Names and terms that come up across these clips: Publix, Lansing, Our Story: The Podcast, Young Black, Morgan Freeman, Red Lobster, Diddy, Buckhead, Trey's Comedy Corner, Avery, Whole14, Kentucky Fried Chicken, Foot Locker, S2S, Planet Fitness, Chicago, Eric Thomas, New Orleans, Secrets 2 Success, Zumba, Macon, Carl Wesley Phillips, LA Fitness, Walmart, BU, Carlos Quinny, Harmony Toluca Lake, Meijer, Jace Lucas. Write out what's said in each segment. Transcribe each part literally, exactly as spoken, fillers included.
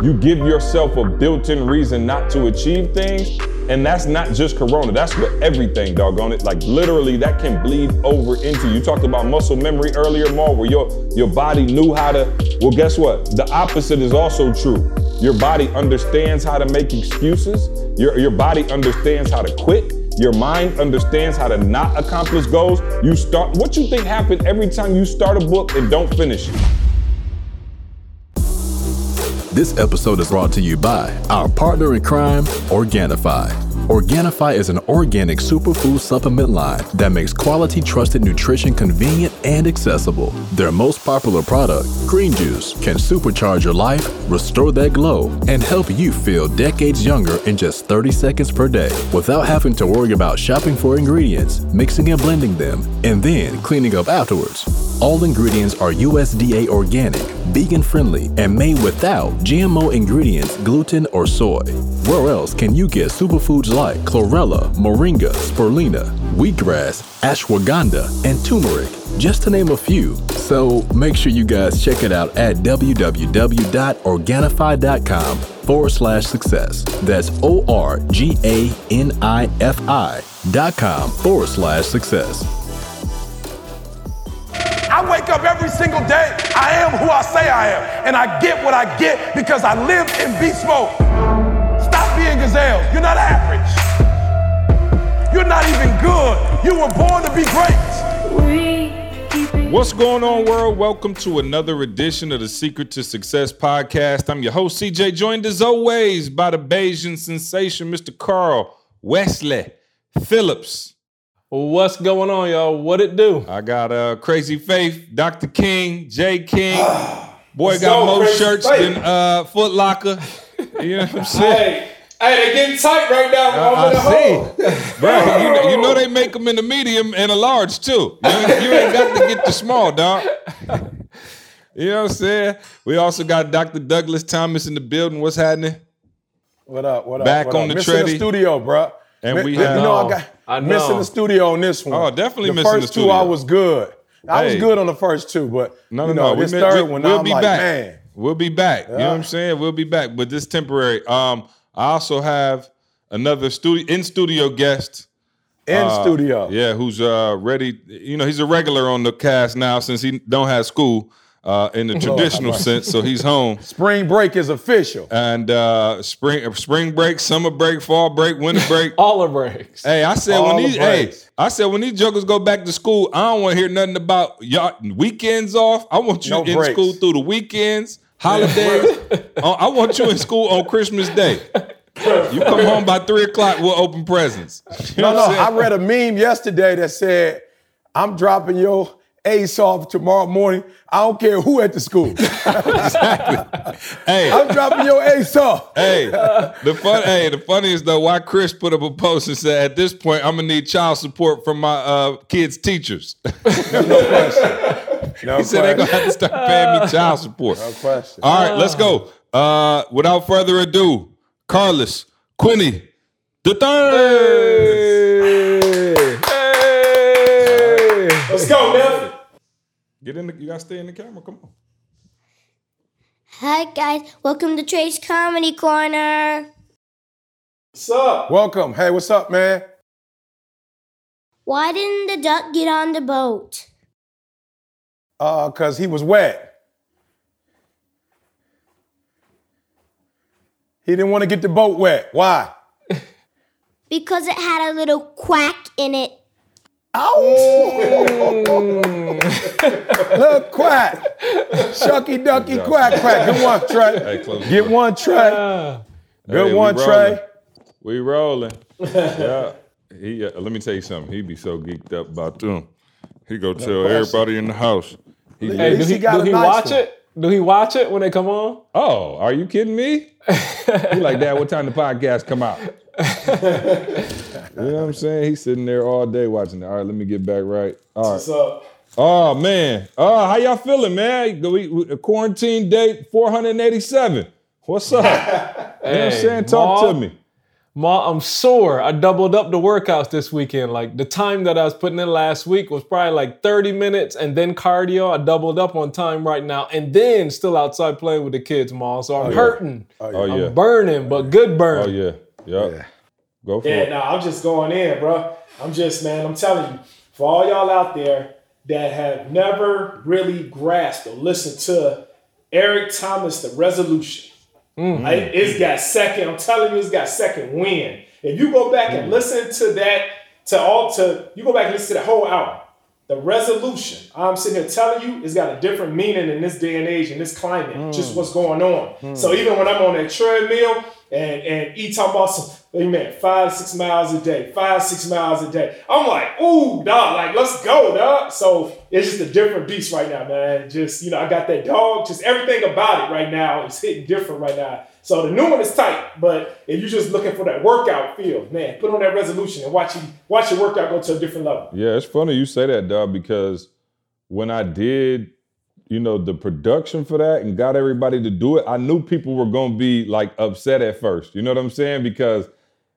You give yourself a built-in reason not to achieve things, and that's not just Corona, that's with everything, doggone it. Like literally that can bleed over into you. You talked about muscle memory earlier, Maul, where your, your body knew how to, well, guess what? The opposite is also true. Your body understands how to make excuses. Your, your body understands how to quit. Your mind understands how to not accomplish goals. You start, what you think happened every time you start a book and don't finish it? This episode is brought to you by our partner in crime, Organifi. Organifi is an organic superfood supplement line that makes quality, trusted nutrition convenient and accessible. Their most popular product, green juice, can supercharge your life, restore that glow, and help you feel decades younger in just thirty seconds per day without having to worry about shopping for ingredients, mixing and blending them, and then cleaning up afterwards. All ingredients are U S D A organic, vegan-friendly, and made without G M O ingredients, gluten, or soy. Where else can you get superfoods like chlorella, moringa, spirulina, wheatgrass, ashwagandha, and turmeric, just to name a few? So make sure you guys check it out at www.organifi.com forward slash success. That's O-R-G-A-N-I-F-I dot com forward slash success. I wake up every single day, I am who I say I am, and I get what I get because I live in beast mode. Stop being gazelles. You're not average. You're not even good. You were born to be great. What's going on, world? Welcome to another edition of the Secrets two Success podcast. I'm your host, C J, joined as always by the Bayesian sensation, Mister Carl Wesley Phillips. What's going on, y'all? What it do? I got uh, Crazy Faith, Doctor King, J. King. Boy got more shirts faith. than uh, Foot Locker. You know what I'm saying? Hey, hey, they're getting tight right now. Uh, I the see. Bro, you, know, you know they make them in a medium and a large, too. You, you ain't got to get the small, dog. You know what I'm saying? We also got Doctor Douglas Thomas in the building. What's happening? What up, what up? Back what on up? the treadie. Missing the studio, bro. And Mi- we have... You know, I got... I know. Missing the studio on this one. Oh, definitely the missing the studio. The first two, I was good. I hey. was good on the first two, but no, no, you know, no. this we, third we, one, we'll I'm be like, back. man. We'll be back. Yeah. You know what I'm saying? We'll be back, but this temporary. Um, I also have another studio in-studio guest. In-studio. Uh, yeah, who's uh, ready. You know, he's a regular on the cast now since he don't have school uh, in the traditional sense, so he's home. Spring break is official. And uh, spring spring break, summer break, fall break, winter break. All the breaks. Hey, I said All when these the hey, I said when these jokers go back to school, I don't want to hear nothing about y'all weekends off. I want you no in breaks. school through the weekends, holidays. uh, I want you in school on Christmas Day. You come home by three o'clock, we'll open presents. You no, no, I read a meme yesterday that said, I'm dropping your Ace off tomorrow morning. I don't care who at the school. Exactly. Hey, I'm dropping your ace off. Hey, the fun. Hey, the funny is though why Chris put up a post and said, "At this point, I'm gonna need child support from my uh, kids' teachers." No question. No he question. said they're gonna have to start paying me child support. No question. All right, let's go. Uh, without further ado, Carlos Quinny the third. Hey. Hey. Let's go, man. Get in the, you gotta stay in the camera, come on. Hi guys, welcome to Trey's Comedy Corner. What's up? Welcome, hey, what's up, man? Why didn't the duck get on the boat? Uh, cause he was wet. He didn't want to get the boat wet, why? Because it had a little quack in it. Mm. Look, quack. Shucky ducky quack quack. Good one, Trey. Hey, Get one, Trey. Uh, Good hey, one, we Trey. We rolling. Yeah. He. Uh, let me tell you something. He be so geeked up about them. He go tell everybody in the house. He hey, do he, he, got do he nice watch one. it? Do he watch it when they come on? Oh, are you kidding me? He like, Dad, what time the podcast come out? You know what I'm saying? He's sitting there all day watching it. All right, let me get back right. All right. What's up? Oh, man. Oh, how y'all feeling, man? We, we, quarantine date four eighty-seven. What's up? Hey, you know what I'm saying? Talk Maul, to me. Ma, I'm sore. I doubled up the workouts this weekend. Like the time that I was putting in last week was probably like thirty minutes and then cardio. I doubled up on time right now and then still outside playing with the kids, Ma. So I'm oh, hurting. Yeah. Oh, yeah. I'm burning, but good burn. Oh, yeah. Yep. Yeah. Go for yeah, it. Yeah, nah, I'm just going in, bro. I'm just, man, I'm telling you, for all y'all out there that have never really grasped or listened to Eric Thomas, The Resolution. Mm-hmm. Like, it's got second, I'm telling you, it's got second wind. If you go back mm-hmm. and listen to that, to all, to you go back and listen to the whole album, The Resolution, I'm sitting here telling you, it's got a different meaning in this day and age, in this climate, mm-hmm. just what's going on. Mm-hmm. So even when I'm on that treadmill and, and E talking about some, amen, five, six miles a day, five, six miles a day, I'm like, ooh, dog, like, let's go, dog. So it's just a different beast right now, man. Just, you know, I got that dog, just everything about it right now is hitting different right now. So the new one is tight, but if you're just looking for that workout feel, man, put on that resolution and watch you, watch your workout go to a different level. Yeah, it's funny you say that, dog, because when I did, you know, the production for that and got everybody to do it, I knew people were going to be, like, upset at first. You know what I'm saying? Because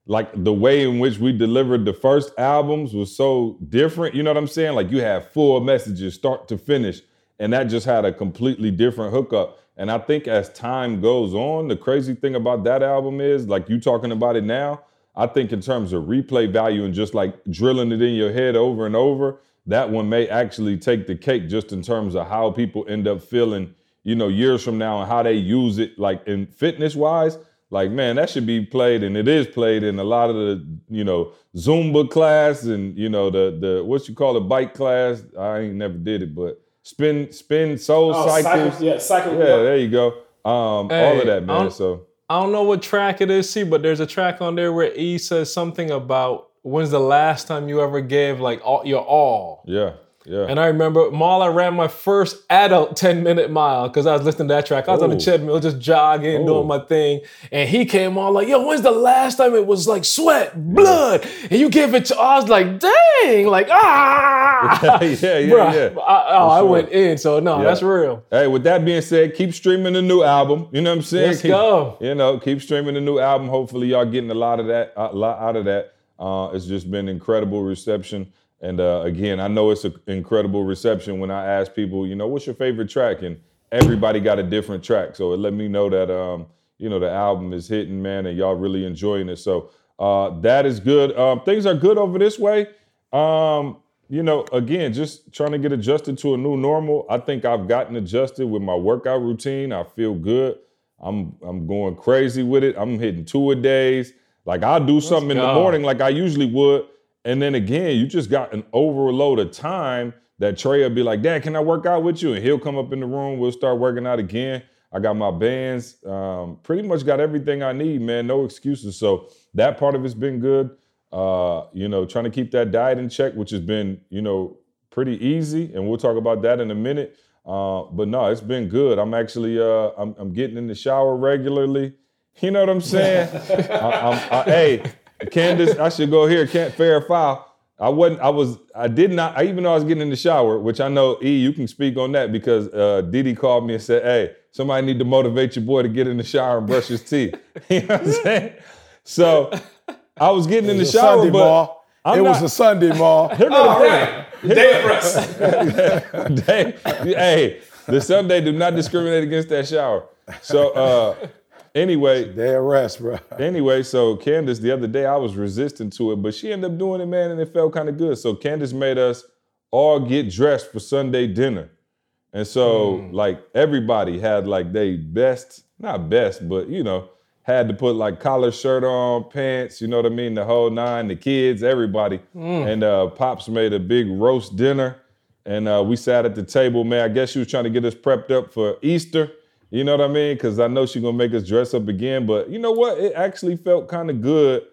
like the way in which we delivered the first albums was so different. You know what I'm saying? Like you have four messages start to finish, and that just had a completely different hookup. And I think as time goes on, the crazy thing about that album is like you talking about it now, I think in terms of replay value and just like drilling it in your head over and over, that one may actually take the cake just in terms of how people end up feeling, you know, years from now and how they use it like in fitness wise. Like, man, that should be played, and it is played in a lot of the, you know, Zumba class and, you know, the, the what you call it, bike class. I ain't never did it, but spin, spin, soul oh, cycles. Cycle, yeah, cycle. Yeah, there you go. Um, hey, all of that, man. I so I don't know what track it is, see, but there's a track on there where E says something about when's the last time you ever gave, like, all, your all. Yeah. Yeah. And I remember, Maul, I ran my first adult ten-minute mile because I was listening to that track. I was Ooh. on the treadmill just jogging, Ooh. doing my thing. And he came on like, yo, when's the last time it was like sweat, blood? Yeah. And you give it to, I was like, dang, like, ah. yeah, yeah, yeah. Bruh, yeah. I, oh, sure. I went in, so no, yeah. that's real. Hey, with that being said, keep streaming the new album. You know what I'm saying? Let's keep, go. You know, keep streaming the new album. Hopefully y'all getting a lot of that, a lot out of that. Uh, it's just been incredible reception. And uh, again, I know it's an incredible reception when I ask people, you know, what's your favorite track? And everybody got a different track. So it let me know that, um, you know, the album is hitting, man, and y'all really enjoying it. So uh, that is good. Um, things are good over this way. Um, you know, again, just trying to get adjusted to a new normal. I think I've gotten adjusted with my workout routine. I feel good. I'm I'm going crazy with it. I'm hitting two-a-days. Like I'll do something Let's in go. the morning like I usually would. And then again, you just got an overload of time that Trey will be like, Dad, can I work out with you? And he'll come up in the room. We'll start working out again. I got my bands. Um, pretty much got everything I need, man. No excuses. So that part of it's been good. Uh, you know, trying to keep that diet in check, which has been, you know, pretty easy. And we'll talk about that in a minute. Uh, but no, it's been good. I'm actually, uh, I'm, I'm getting in the shower regularly. You know what I'm saying? I, I'm, I, hey. Candace, I should go here. Can't fair foul. I wasn't. I was. I did not. I, even though I was getting in the shower, which I know, E, you can speak on that because uh, Diddy called me and said, "Hey, somebody need to motivate your boy to get in the shower and brush his teeth." You know what I'm saying? So I was getting in the shower, Sunday, but I'm it not, was a Sunday, Maul. Here go All right, day rest. Day. Hey, the Sunday do not discriminate against that shower. So. Uh, Anyway, day of rest, bro. Anyway, so Candace, the other day I was resistant to it, but she ended up doing it, man, and it felt kind of good. So Candace made us all get dressed for Sunday dinner. And so, mm. like, everybody had, like, they best, not best, but, you know, had to put, like, collar shirt on, pants, you know what I mean, the whole nine, the kids, everybody. Mm. And uh, Pops made a big roast dinner, and uh, we sat at the table, man. I guess she was trying to get us prepped up for Easter. You know what I mean? Because I know she's going to make us dress up again. But you know what? It actually felt kind of good.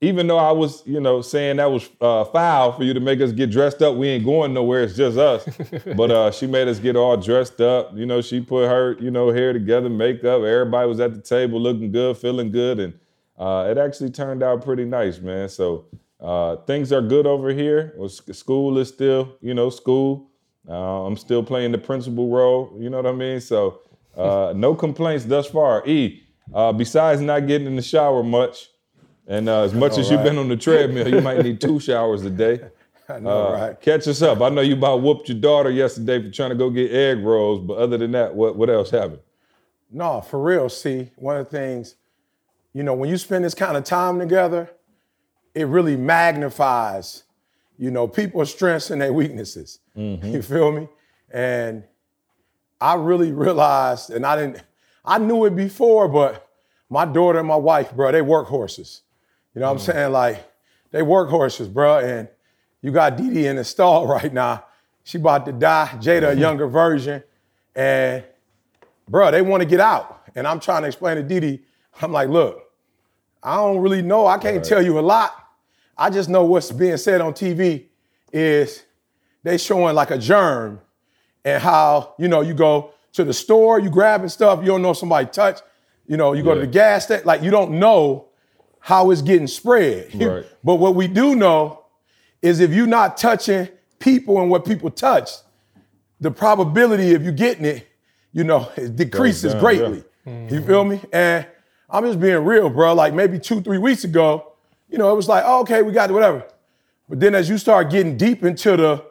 Even though I was, you know, saying that was uh, foul for you to make us get dressed up. We ain't going nowhere. It's just us. But uh, she made us get all dressed up. You know, she put her, you know, hair together, makeup. Everybody was at the table looking good, feeling good. And uh, it actually turned out pretty nice, man. So uh, things are good over here. Well, school is still, you know, school. Uh, I'm still playing the principal role. You know what I mean? So. Uh, no complaints thus far. E, uh, besides not getting in the shower much, And uh, as much as right. you've been on the treadmill, you might need two showers a day. I know, uh, right? Catch us up. I know you about whooped your daughter yesterday for trying to go get egg rolls, but other than that, what, what else happened? No, for real. See, one of the things, you know, when you spend this kind of time together, it really magnifies, you know, people's strengths and their weaknesses. Mm-hmm. You feel me? And I really realized, and I didn't, I knew it before, but my daughter and my wife, bro, they workhorses. You know what mm-hmm. I'm saying? Like, they workhorses, bro. And you got Diddy in the stall right now. She about to die. Jada, a younger version. And, bro, they want to get out. And I'm trying to explain to Diddy, I'm like, look, I don't really know. I can't right. tell you a lot. I just know what's being said on T V is they showing like a germ and how, you know, you go to the store, you grabbing stuff, you don't know somebody touched. You know, you go yeah. to the gas station, like you don't know how it's getting spread. Right. But what we do know is if you're not touching people and what people touch, the probability of you getting it, you know, it decreases down, greatly. Yeah. Mm-hmm. You feel me? And I'm just being real, bro. Like maybe two, three weeks ago, you know, it was like, oh, okay, we got it, whatever. But then as you start getting deep into the,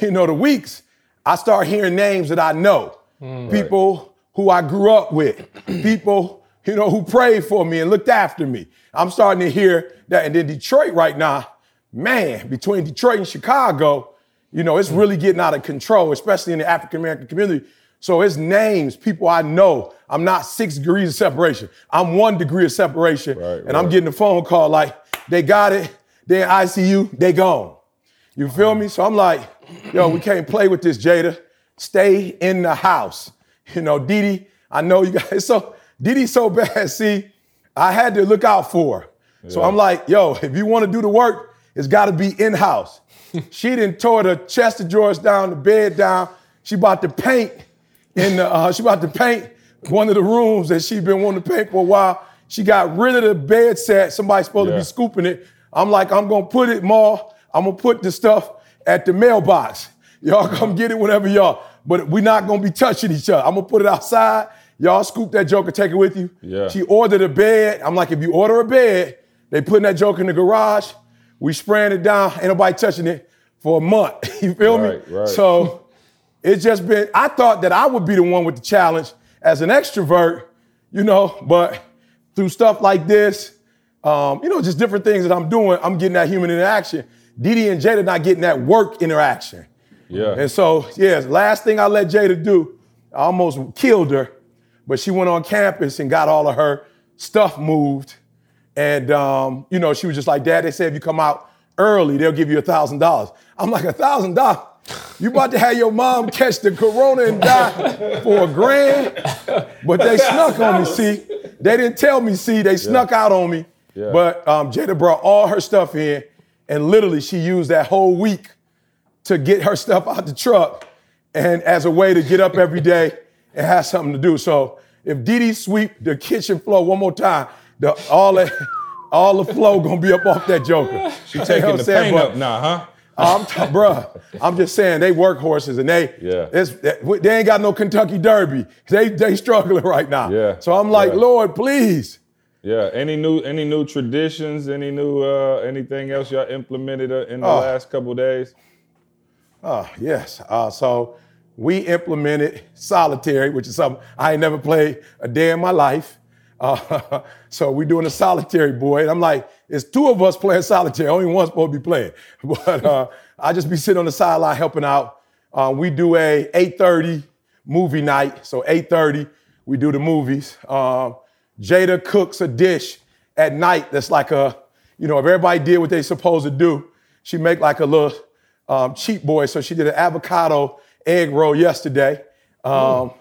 you know, the weeks, I start hearing names that I know. Mm, people right. who I grew up with, people, you know, who prayed for me and looked after me. I'm starting to hear that. And then Detroit right now, man, between Detroit and Chicago, you know, it's really getting out of control, especially in the African American community. So it's names, people I know. I'm not six degrees of separation. I'm one degree of separation. Right, and right. I'm getting a phone call like, they got it, they in I C U, they gone. You feel me? So I'm like, yo, we can't play with this, Jada. Stay in the house. You know, Diddy, I know you guys. So Diddy's so bad, see, I had to look out for her. Yeah. So I'm like, yo, if you want to do the work, it's got to be in-house. She done tore the chest of drawers down, the bed down. She about to paint in the, uh, she about to paint one of the rooms that she been wanting to paint for a while. She got rid of the bed set. Somebody's supposed yeah. to be scooping it. I'm like, I'm going to put it, Maul. I'm going to put the stuff at the mailbox. Y'all come get it whenever y'all. But we're not going to be touching each other. I'm going to put it outside. Y'all scoop that joker, take it with you. Yeah. She ordered a bed. I'm like, if you order a bed, they putting that joker in the garage. We spraying it down. Ain't nobody touching it for a month. You feel right, me? Right. So it's just been, I thought that I would be the one with the challenge as an extrovert, you know, but through stuff like this, um, you know, just different things that I'm doing, I'm getting that human interaction. Diddy and Jada not getting that work interaction. Yeah. And so, yeah, last thing I let Jada do, I almost killed her, but she went on campus and got all of her stuff moved. And, um, you know, she was just like, Dad, they said if you come out early, they'll give you a thousand dollars. I'm like, a thousand dollars? You about to have your mom catch the corona and die for a grand? But they snuck on me, see? They didn't tell me, see? They yeah. snuck out on me. Yeah. But um, Jada brought all her stuff in, and literally she used that whole week to get her stuff out the truck and as a way to get up every day and have something to do. So if Diddy sweep the kitchen floor one more time, the, all, the, all the flow gonna be up off that joker. She taking you know the saying? Pain but, up now, huh? I'm t- bruh, I'm just saying they work horses and they yeah. it's, they ain't got no Kentucky Derby. They they struggling right now. Yeah. So I'm like, yeah. Lord, please. Yeah. Any new any new traditions? Any new uh, anything else y'all implemented in the oh. last couple of days? Oh yes. Uh, so we implemented solitary, which is something I ain't never played a day in my life. Uh, so we doing a solitary, boy. And I'm like, it's two of us playing solitaire. Only one's supposed to be playing. But uh, I just be sitting on the sideline helping out. Uh, we do a eight thirty movie night. So eight thirty, we do the movies. Um, Jada cooks a dish at night that's like a, you know, if everybody did what they supposed to do, she make like a little um, cheap boy. So she did an avocado egg roll yesterday. Um, mm.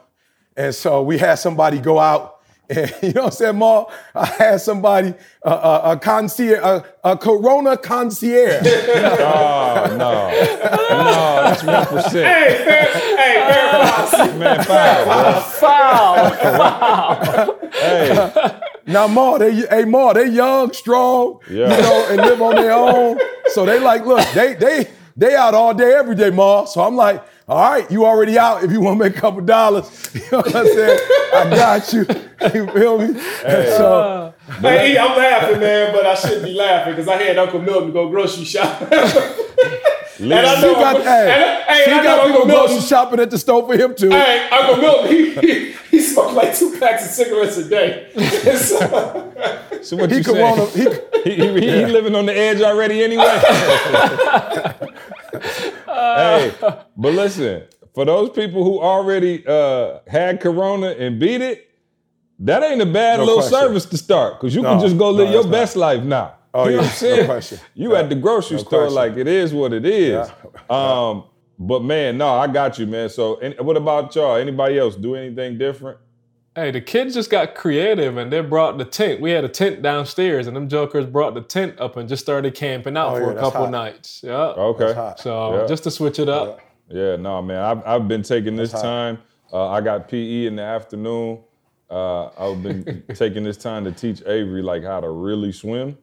And so we had somebody go out. And you know what I'm saying, Ma? I had somebody, uh, uh, a concierge, uh, a Corona concierge. Oh, no. No, that's one percent. Hey, fair, hey, man, foul. Bro. Foul, foul. Hey. Now, Ma, they, hey, Ma, they young, strong, yeah. you know, and live on their own. So they like, look, they, they, they out all day, every day, Ma. So I'm like, all right, you already out if you want to make a couple dollars. You know what I'm saying? I got you. You feel me? Hey. So Hey, I'm laughing, man, but I shouldn't be laughing because I had Uncle Milton go grocery shopping. And I know, got, Uncle, hey, and I, hey, she and I got know people Uncle Milton shopping at the store for him too. Hey, Uncle Milton, he, he, he smoked like two packs of cigarettes a day. So, so what he you could wanna, he, he, he, he yeah. living on the edge already anyway. Hey, but listen, for those people who already uh, had Corona and beat it, that ain't a bad no little question. service to start because you no, can just go live no, your not. best life now. Oh, you know yeah. what I'm saying? No question. You yeah. at the grocery no store, question. like it is what it is. Yeah. Yeah. Um, but man, no, I got you, man. So, any, what about y'all? Anybody else do anything different? Hey, the kids just got creative and they brought the tent. We had a tent downstairs, and them jokers brought the tent up and just started camping out oh, for yeah, a couple hot. nights. Yeah. Okay. So yeah. just to switch it up. Yeah, yeah no, man. I've I've been taking that's this hot. time. Uh, I got P E in the afternoon. Uh, I've been taking this time to teach Avery like how to really swim.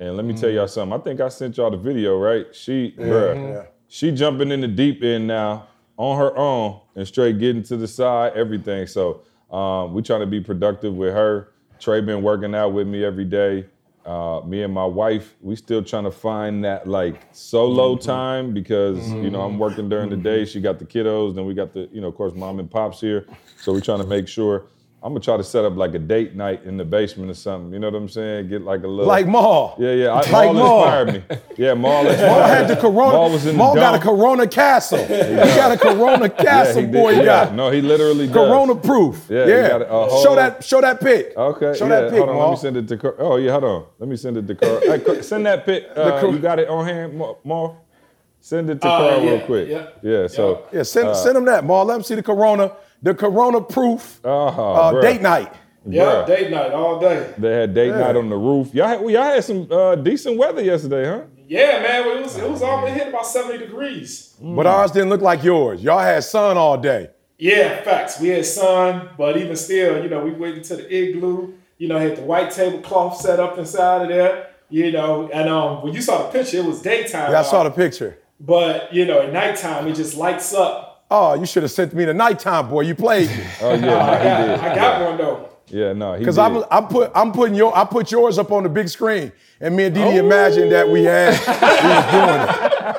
And let me mm-hmm. tell y'all something. I think I sent y'all the video, right? She, yeah, bruh, yeah. she jumping in the deep end now on her own and straight getting to the side, everything. So um, we trying to be productive with her. Trey been working out with me every day. Uh, me and my wife, we still trying to find that like solo mm-hmm. time because, mm-hmm. you know, I'm working during the day. She got the kiddos. Then we got the, you know, of course, mom and pops here. So we trying to make sure. I'm gonna try to set up like a date night in the basement or something. You know what I'm saying? Get like a little like Maul. Yeah, yeah. I, like Maul, Maul inspired me. Yeah, Maul. Maul had the Corona. Maul was in Maul the got a Corona castle. He got a Corona castle, yeah, boy. Yeah. No, he literally does. Corona proof. Yeah. yeah. Got a whole... Show that. Show that pic. Okay. Show yeah. that pic. Hold on. Maul. Let me send it to. Car- oh yeah. Hold on. Let me send it to. Car- hey, send that pic. Uh, you got it on hand, Maul. Send it to uh, Carl yeah, real quick. Yeah. yeah so yeah. Send uh, send him that, Maul. Let him see the Corona. The Corona-proof uh-huh, uh, date night. Yeah, bruh. Date night all day. They had date yeah. night on the roof. Y'all had, well, y'all had some uh, decent weather yesterday, huh? Yeah, man. Well, it was it was all it hit about seventy degrees. Mm. But ours didn't look like yours. Y'all had sun all day. Yeah, facts. We had sun, but even still, you know, we went into the igloo. You know, had the white tablecloth set up inside of there. You know, and um, when you saw the picture, it was daytime. Yeah, I saw the picture. But you know, at nighttime, it just lights up. Oh, you should have sent me the nighttime, boy. You played me. Oh yeah, no, I, got, he did. I got one though. Yeah, no, he did. Because I'm, I'm put, I'm putting your, I put yours up on the big screen, and me and Diddy oh. imagined that we had,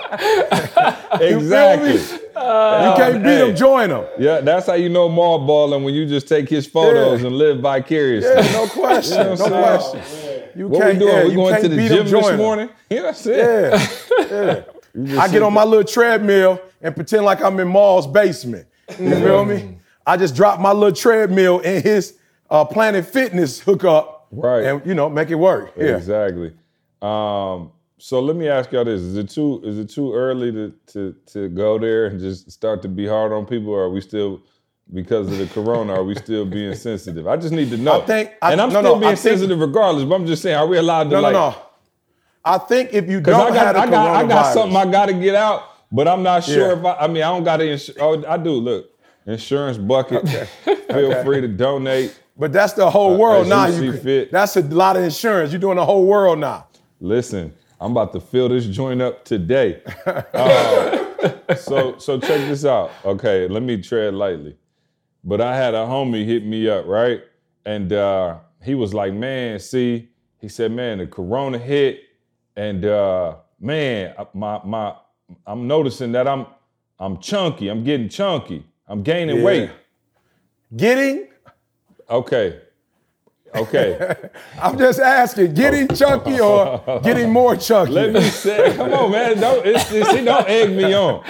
we was doing it. Exactly. You, uh, you can't beat hey. him, join him. Yeah, that's how you know Maul balling when you just take his photos yeah. and live vicariously. Yeah, no question. You know no question. Oh, you what can't, we doing? Yeah, we going to the gym him, this morning. Yeah, that's it. Yeah. yeah. I get on my little treadmill and pretend like I'm in Maul's basement. You yeah. feel me? I just drop my little treadmill in his uh, Planet Fitness hookup, right? And you know, make it work. Exactly. Yeah. Um, so let me ask y'all this: Is it too is it too early to to to go there and just start to be hard on people, or are we still? Because of the Corona, are we still being sensitive? I just need to know. I think, I, and I'm no, still no, being I sensitive think, regardless. But I'm just saying, are we allowed to no, like? No, no, no. I think if you don't I got, have the I got, coronavirus. I got something I got to get out, but I'm not sure yeah. if I, I mean, I don't got to, insu- oh, I do, look, insurance bucket, okay. feel okay. free to donate. But that's the whole world uh, now. You you could, fit. That's a lot of insurance. You're doing the whole world now. Listen, I'm about to fill this joint up today. uh, so, so check this out. Okay, let me tread lightly. But I had a homie hit me up, right? And uh, he was like, man, see, he said, man, the Corona hit. And uh, man, my my, I'm noticing that I'm I'm chunky. I'm getting chunky. I'm gaining yeah. weight. Getting? Okay. Okay. I'm just asking, getting chunky or getting more chunky? Let me say, come on, man. Don't, it's, it's, he don't egg me on.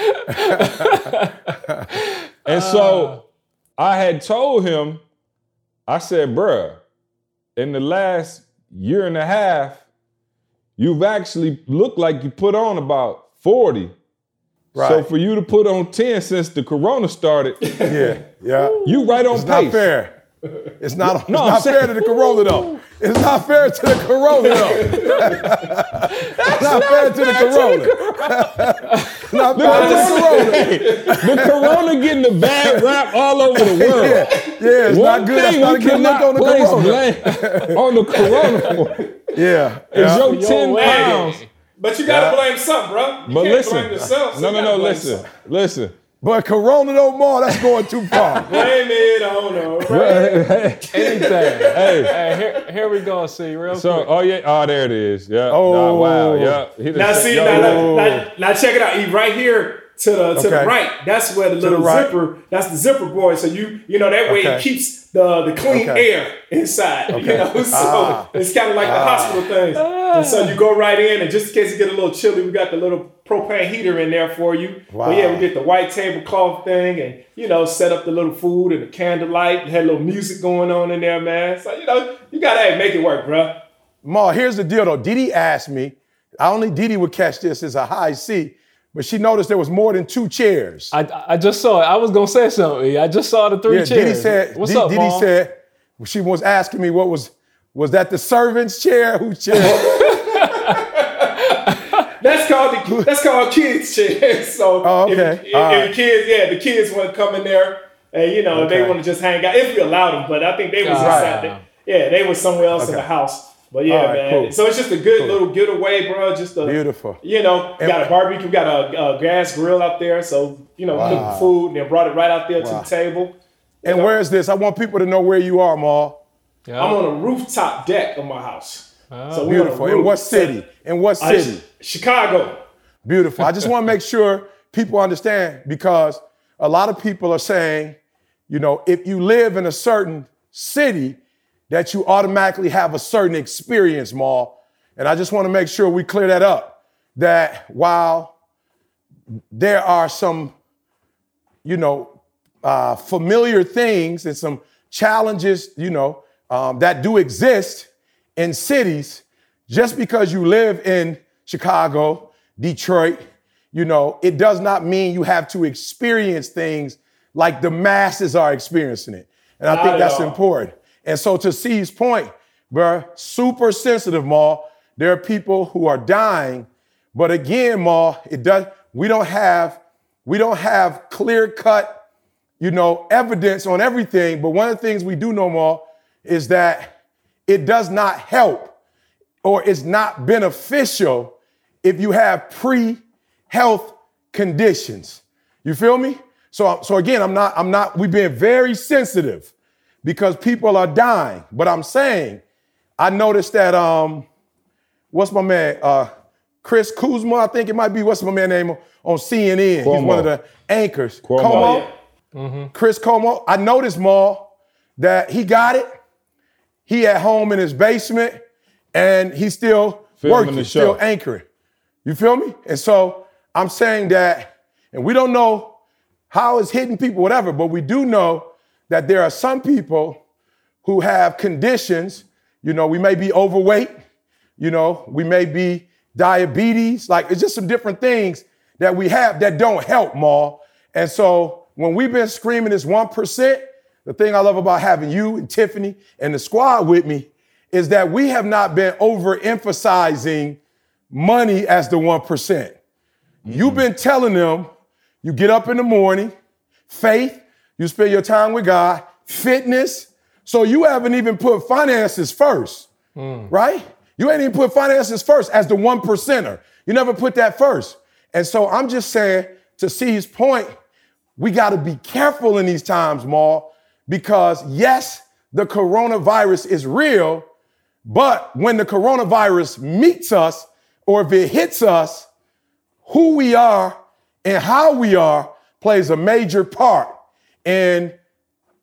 And so I had told him, I said, bruh, in the last year and a half, you've actually looked like you put on about forty. Right. So for you to put on ten since the Corona started, yeah, yeah, you right on it's pace. It's not fair. It's not, no, it's not fair to the Corona though. It's not fair to the Corona though. It's not fair to the Corona. It's not fair to the Corona. The Corona getting the bad rap all over the world. Yeah, yeah it's One not good. That's not a good look on the Corona. On the Corona. Yeah. It's yeah. your Yo, ten pounds. But you gotta yeah. blame something, bro. You but can't listen. Blame yourself, so no, no, no, listen. Something. Listen. But Corona no more, that's going too far. Blame it on them. Anything. Hey, hey here, here we go, see, real so, quick. Oh, yeah. Oh, there it is. Yeah. Oh, nah, wow. Yeah. He just, now, see, yo, now, yo. Now, now, now check it out. He right here to the to okay. the right. That's where the to little the right. zipper, that's the zipper boy. So, you you know, that way okay. it keeps the, the clean okay. air inside. Okay. You know, so ah. it's kind of like ah. the hospital things. Ah. And so, you go right in, and just in case it get a little chilly, we got the little propane heater in there for you. Wow. But yeah, we did the white tablecloth thing and, you know, set up the little food and the candlelight. We had a little music going on in there, man. So, you know, you got to hey, make it work, bro. Ma, here's the deal, though. Diddy asked me, I only Diddy would catch this as a high C, but she noticed there was more than two chairs. I, I just saw it. I was going to say something. I just saw the three yeah, chairs. Diddy said, What's D- up, Diddy Ma? said, she was asking me, what was, was that the servant's chair? Whose chair? That's called the, that's called kids' chair. So oh, okay. if, if, right. if the kids, yeah, the kids want to come in there and you know okay. they want to just hang out if we allowed them. But I think they was oh, inside. Right. They, yeah, they were somewhere else okay. in the house. But yeah, right, man. Cool. So it's just a good cool. little getaway, bro. Just a beautiful. You know, we got a barbecue, we got a, a gas grill out there. So you know, wow. cooked food and then brought it right out there wow. to the table. And know? Where is this? I want people to know where you are, Maul. Yeah. I'm on a rooftop deck of my house. Oh, so beautiful. In what city? In what city? Chicago. Beautiful. I just want to make sure people understand because a lot of people are saying, you know, if you live in a certain city, that you automatically have a certain experience, Maul. And I just want to make sure we clear that up, that while there are some, you know, uh, familiar things and some challenges, you know, um, that do exist, in cities, just because you live in Chicago, Detroit, you know, it does not mean you have to experience things like the masses are experiencing it. And I not think that's all. important. And so to C's point, bro, super sensitive, Ma. There are people who are dying. But again, Ma, it does we don't have we don't have clear-cut, you know, evidence on everything. But one of the things we do know, Ma, is that it does not help or it's not beneficial if you have pre-health conditions. You feel me? So, so again, I'm not, I'm not, we've been very sensitive because people are dying. But I'm saying, I noticed that, um, what's my man, uh, Chris Kuzma, I think it might be, what's my man name on C N N? Cuomo. He's one of the anchors. Cuomo. Cuomo. Yeah. Mm-hmm. Chris Cuomo. I noticed, Maul, that he got it. He at home in his basement, and he's still Filming working, still anchoring. You feel me? And so I'm saying that, and we don't know how it's hitting people, whatever, but we do know that there are some people who have conditions. You know, we may be overweight. You know, we may be diabetes. Like, it's just some different things that we have that don't help, Ma. And so when we've been screaming this one percent, the thing I love about having you and Tiffany and the squad with me is that we have not been overemphasizing money as the one percent. Mm-hmm. You've been telling them, you get up in the morning, faith, you spend your time with God, fitness. So you haven't even put finances first, mm. right? You ain't even put finances first as the one percenter. You never put that first. And so I'm just saying, to C's point, we got to be careful in these times, Ma. Because yes, the coronavirus is real, but when the coronavirus meets us or if it hits us, who we are and how we are plays a major part in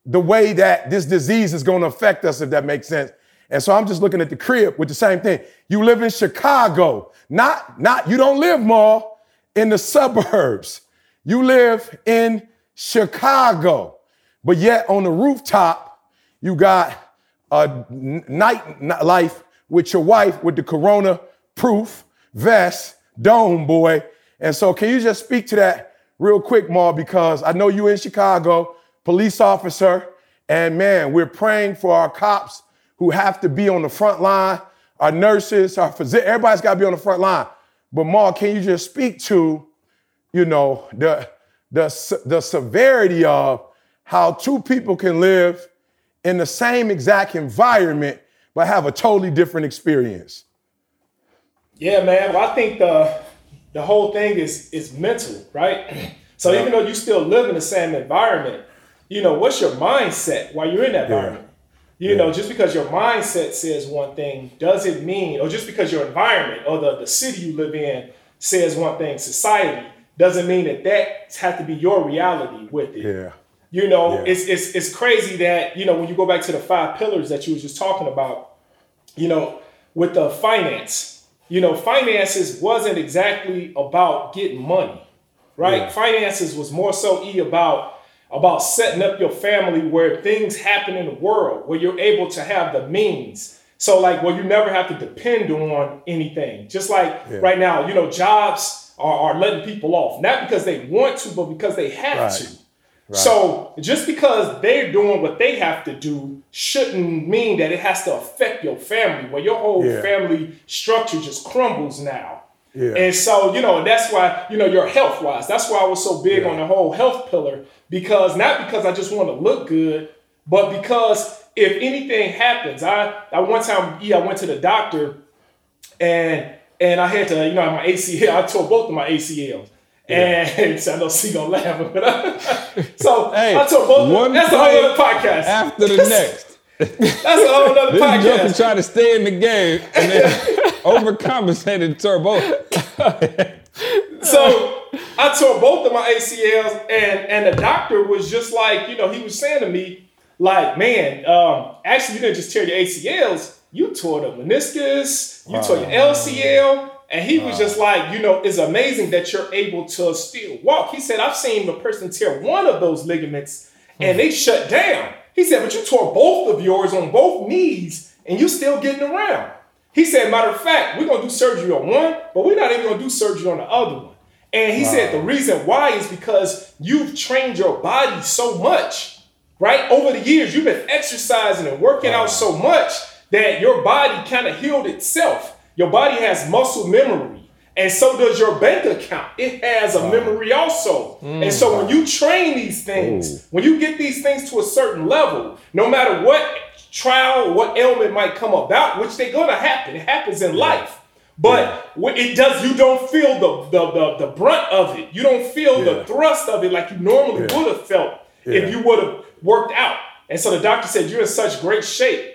the way that this disease is going to affect us, if that makes sense. And so I'm just looking at the crib with the same thing. You live in Chicago, not, not you don't live, Ma, in the suburbs. You live in Chicago. But yet on the rooftop, you got a night life with your wife with the Corona proof vest, dome boy. And so can you just speak to that real quick, Ma, because I know you in Chicago, police officer. And man, we're praying for our cops who have to be on the front line, our nurses, our physicians, everybody's got to be on the front line. But Ma, can you just speak to, you know, the the the severity of how two people can live in the same exact environment but have a totally different experience? Yeah, man. Well, I think the the whole thing is is mental, right? So yeah. even though you still live in the same environment, you know, what's your mindset while you're in that yeah. environment? You yeah. know, just because your mindset says one thing doesn't mean, or just because your environment or the, the city you live in says one thing, society, doesn't mean that that has to be your reality with it. Yeah. You know, yeah. it's it's it's crazy that, you know, when you go back to the five pillars that you were just talking about, you know, with the finance, you know, finances wasn't exactly about getting money, right? Yeah. Finances was more so e about about setting up your family where things happen in the world, where you're able to have the means. So like, well, you never have to depend on anything. Just like yeah. right now, you know, jobs are, are letting people off, not because they want to, but because they have right. to. Right. So just because they're doing what they have to do shouldn't mean that it has to affect your family, where your whole yeah. family structure just crumbles now. Yeah. And so, you know, that's why, you know, your health wise, that's why I was so big yeah. on the whole health pillar, because not because I just want to look good, but because if anything happens, I, I one time, yeah, I went to the doctor and, and I had to, you know, my A C L, I tore both of my A C Ls. Yeah. And so I know she gonna laugh, but I, so hey, I took both. One that's a whole other podcast after the next. That's a whole other podcast. This joker trying to stay in the game and then overcompensated turbo. So I tore both of my A C Ls, and and the doctor was just like, you know, he was saying to me like, man, um, actually you didn't just tear your A C Ls, you tore the meniscus, you tore your L C L. And he was just like, you know, it's amazing that you're able to still walk. He said, I've seen a person tear one of those ligaments and they shut down. He said, but you tore both of yours on both knees and you're still getting around. He said, matter of fact, we're going to do surgery on one, but we're not even going to do surgery on the other one. And he wow. said, the reason why is because you've trained your body so much, right? Over the years, you've been exercising and working wow. out so much that your body kind of healed itself. Your body has muscle memory, and so does your bank account. It has a wow. memory also. Mm, and so wow. when you train these things, Ooh. when you get these things to a certain level, no matter what trial, what ailment might come about, which they're going to happen, it happens in yeah. life. But yeah. it does. You don't feel the, the, the, the brunt of it. You don't feel yeah. the thrust of it like you normally yeah. would have felt yeah. if you would have worked out. And so the doctor said, you're in such great shape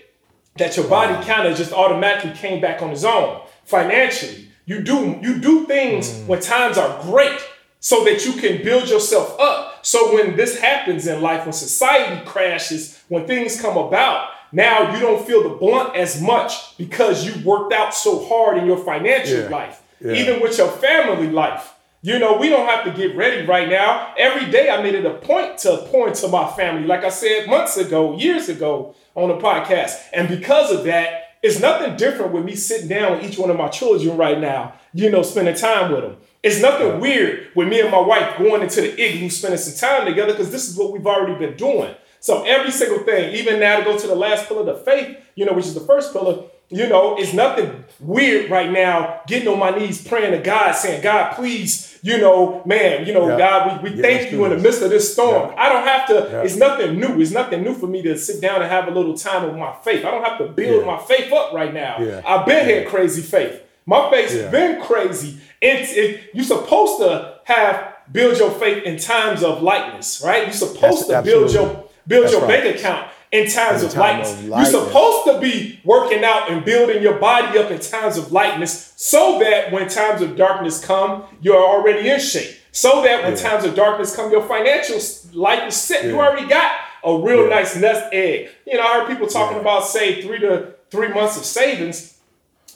that your body wow. kind of just automatically came back on its own. Financially, you do you do things mm. when times are great so that you can build yourself up. So when this happens in life, when society crashes, when things come about, now you don't feel the blunt as much because you worked out so hard in your financial yeah. life, yeah. even with your family life. You know, we don't have to get ready right now. Every day I made it a point to pour into my family, like I said months ago, years ago on the podcast. And because of that, it's nothing different with me sitting down with each one of my children right now, you know, spending time with them. It's nothing yeah. weird with me and my wife going into the igloo, spending some time together, because this is what we've already been doing. So every single thing, even now to go to the last pillar, the faith, you know, which is the first pillar, you know, it's nothing weird right now getting on my knees, praying to God, saying, God, please, you know, man, you know, yeah. God, we, we yeah, thank you in the midst of this storm. Yeah. I don't have to, yeah. it's nothing new. It's nothing new for me to sit down and have a little time with my faith. I don't have to build yeah. my faith up right now. Yeah. I've been yeah. had crazy faith. My faith's yeah. been crazy. It's, it, you're supposed to have, build your faith in times of lightness, right? You're supposed That's to absolutely. build your, build That's your right. bank account in times in of, time lightness. of lightness. You're supposed to be working out and building your body up in times of lightness so that when times of darkness come, you're already in shape. So that when yeah. times of darkness come, your financial life is set. Yeah. You already got a real yeah. nice nest egg. You know, I heard people talking yeah. about, say, three to three months of savings,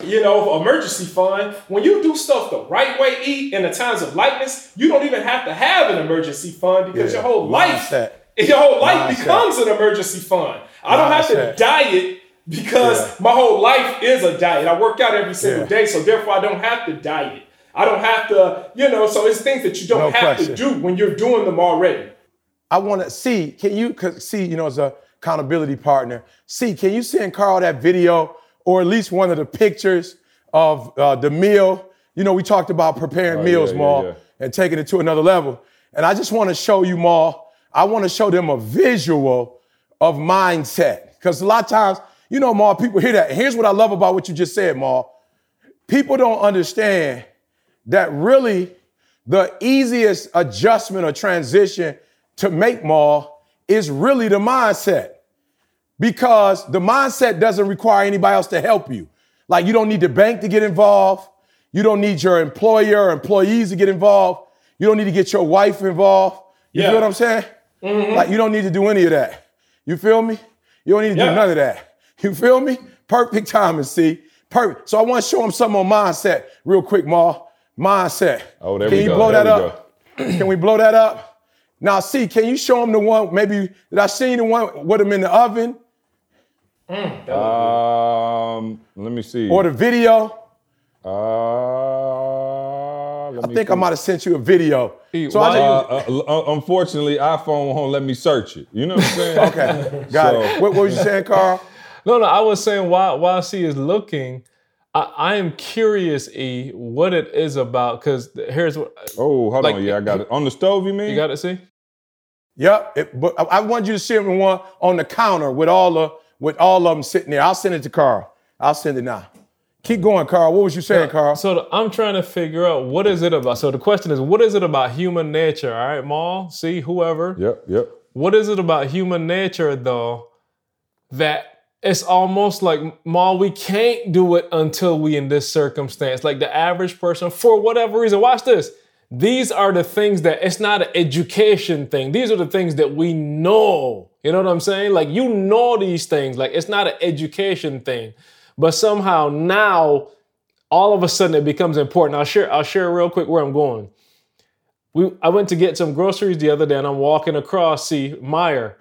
you know, emergency fund. When you do stuff the right way, E, in the times of lightness, you don't even have to have an emergency fund because yeah. your whole life... Your whole life Mindset. becomes an emergency fund. I don't Mindset. have to diet because yeah. my whole life is a diet. I work out every single yeah. day, so therefore I don't have to diet. I don't have to, you know, so it's things that you don't no have question. to do when you're doing them already. I want to see, can you, cause see, you know, as an accountability partner, see, can you send Carl that video or at least one of the pictures of uh, the meal? You know, we talked about preparing oh, meals, yeah, Maul, yeah, yeah. and taking it to another level. And I just want to show you, Maul, I want to show them a visual of mindset. Because a lot of times, you know, Maul, people hear that. And here's what I love about what you just said, Maul. People don't understand that really the easiest adjustment or transition to make, Maul, is really the mindset, because the mindset doesn't require anybody else to help you. Like, you don't need the bank to get involved. You don't need your employer or employees to get involved. You don't need to get your wife involved. You yeah. feel what I'm saying? Mm-hmm. Like, you don't need to do any of that. You feel me? You don't need to yeah. do none of that. You feel me? Perfect timing, see? Perfect. So I want to show him something on mindset real quick, Maul. Mindset. Oh, there can we go. Can you blow there that up? Can we blow that up? Now, see, can you show him the one, maybe, did I see the one with him in the oven? Mm, um, let me see. Or the video? Uh, let I me think see. I might have sent you a video. See, so well, I just, uh, uh, unfortunately, iPhone won't let me search it. You know what I'm saying? Okay, got so. it. What, what was you saying, Carl? No, no, I was saying while, while she is looking, I, I am curious, E, what it is about, because here's what... Oh, hold like, on, yeah, I got it. On the stove, you mean? You got it, see? Yep, it, but I want you to see one on the counter with all the with all of them sitting there. I'll send it to Carl. I'll send it now. Keep going, Carl. What was you saying, yeah, Carl? So the, I'm trying to figure out what is it about. So the question is, what is it about human nature, all right, Maul, see, whoever? Yep, yep. What is it about human nature, though, that... It's almost like, Maul, we can't do it until we in this circumstance. Like the average person, for whatever reason, watch this. These are the things that, it's not an education thing. These are the things that we know. You know what I'm saying? Like, you know these things. Like, it's not an education thing. But somehow now, all of a sudden, it becomes important. I'll share, I'll share real quick where I'm going. We, I went to get some groceries the other day, and I'm walking across, see, Meijer.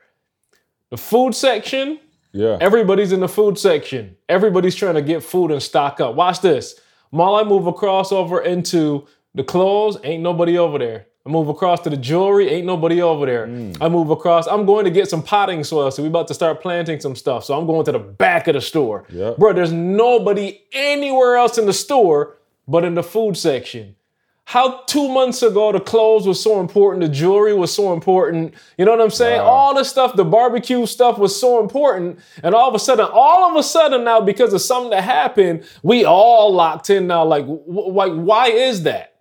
The food section... Yeah. Everybody's in the food section. Everybody's trying to get food and stock up. Watch this. While I move across over into the clothes, ain't nobody over there. I move across to the jewelry, ain't nobody over there. Mm. I move across. I'm going to get some potting soil, so we're about to start planting some stuff. So I'm going to the back of the store. Yep. Bro, there's nobody anywhere else in the store but in the food section. How two months ago the clothes was so important, the jewelry was so important, you know what I'm saying? Wow. All the stuff, the barbecue stuff was so important, and all of a sudden, all of a sudden now, because of something that happened, we all locked in now. Like, wh- like, why is that?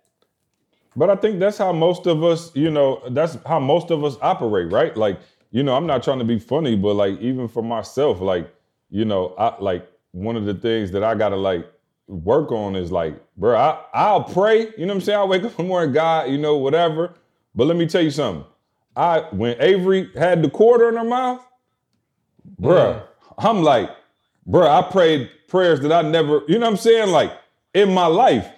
But I think that's how most of us, you know, that's how most of us operate, right? Like, you know, I'm not trying to be funny, but like, even for myself, like, you know, I like one of the things that I gotta like work on is like, bro, I, I'll pray, you know what I'm saying? I'll wake up in the morning, God, you know, whatever. But let me tell you something. I when Avery had the quarter in her mouth, bro, mm. I'm like, bro, I prayed prayers that I never, you know what I'm saying? Like, in my life.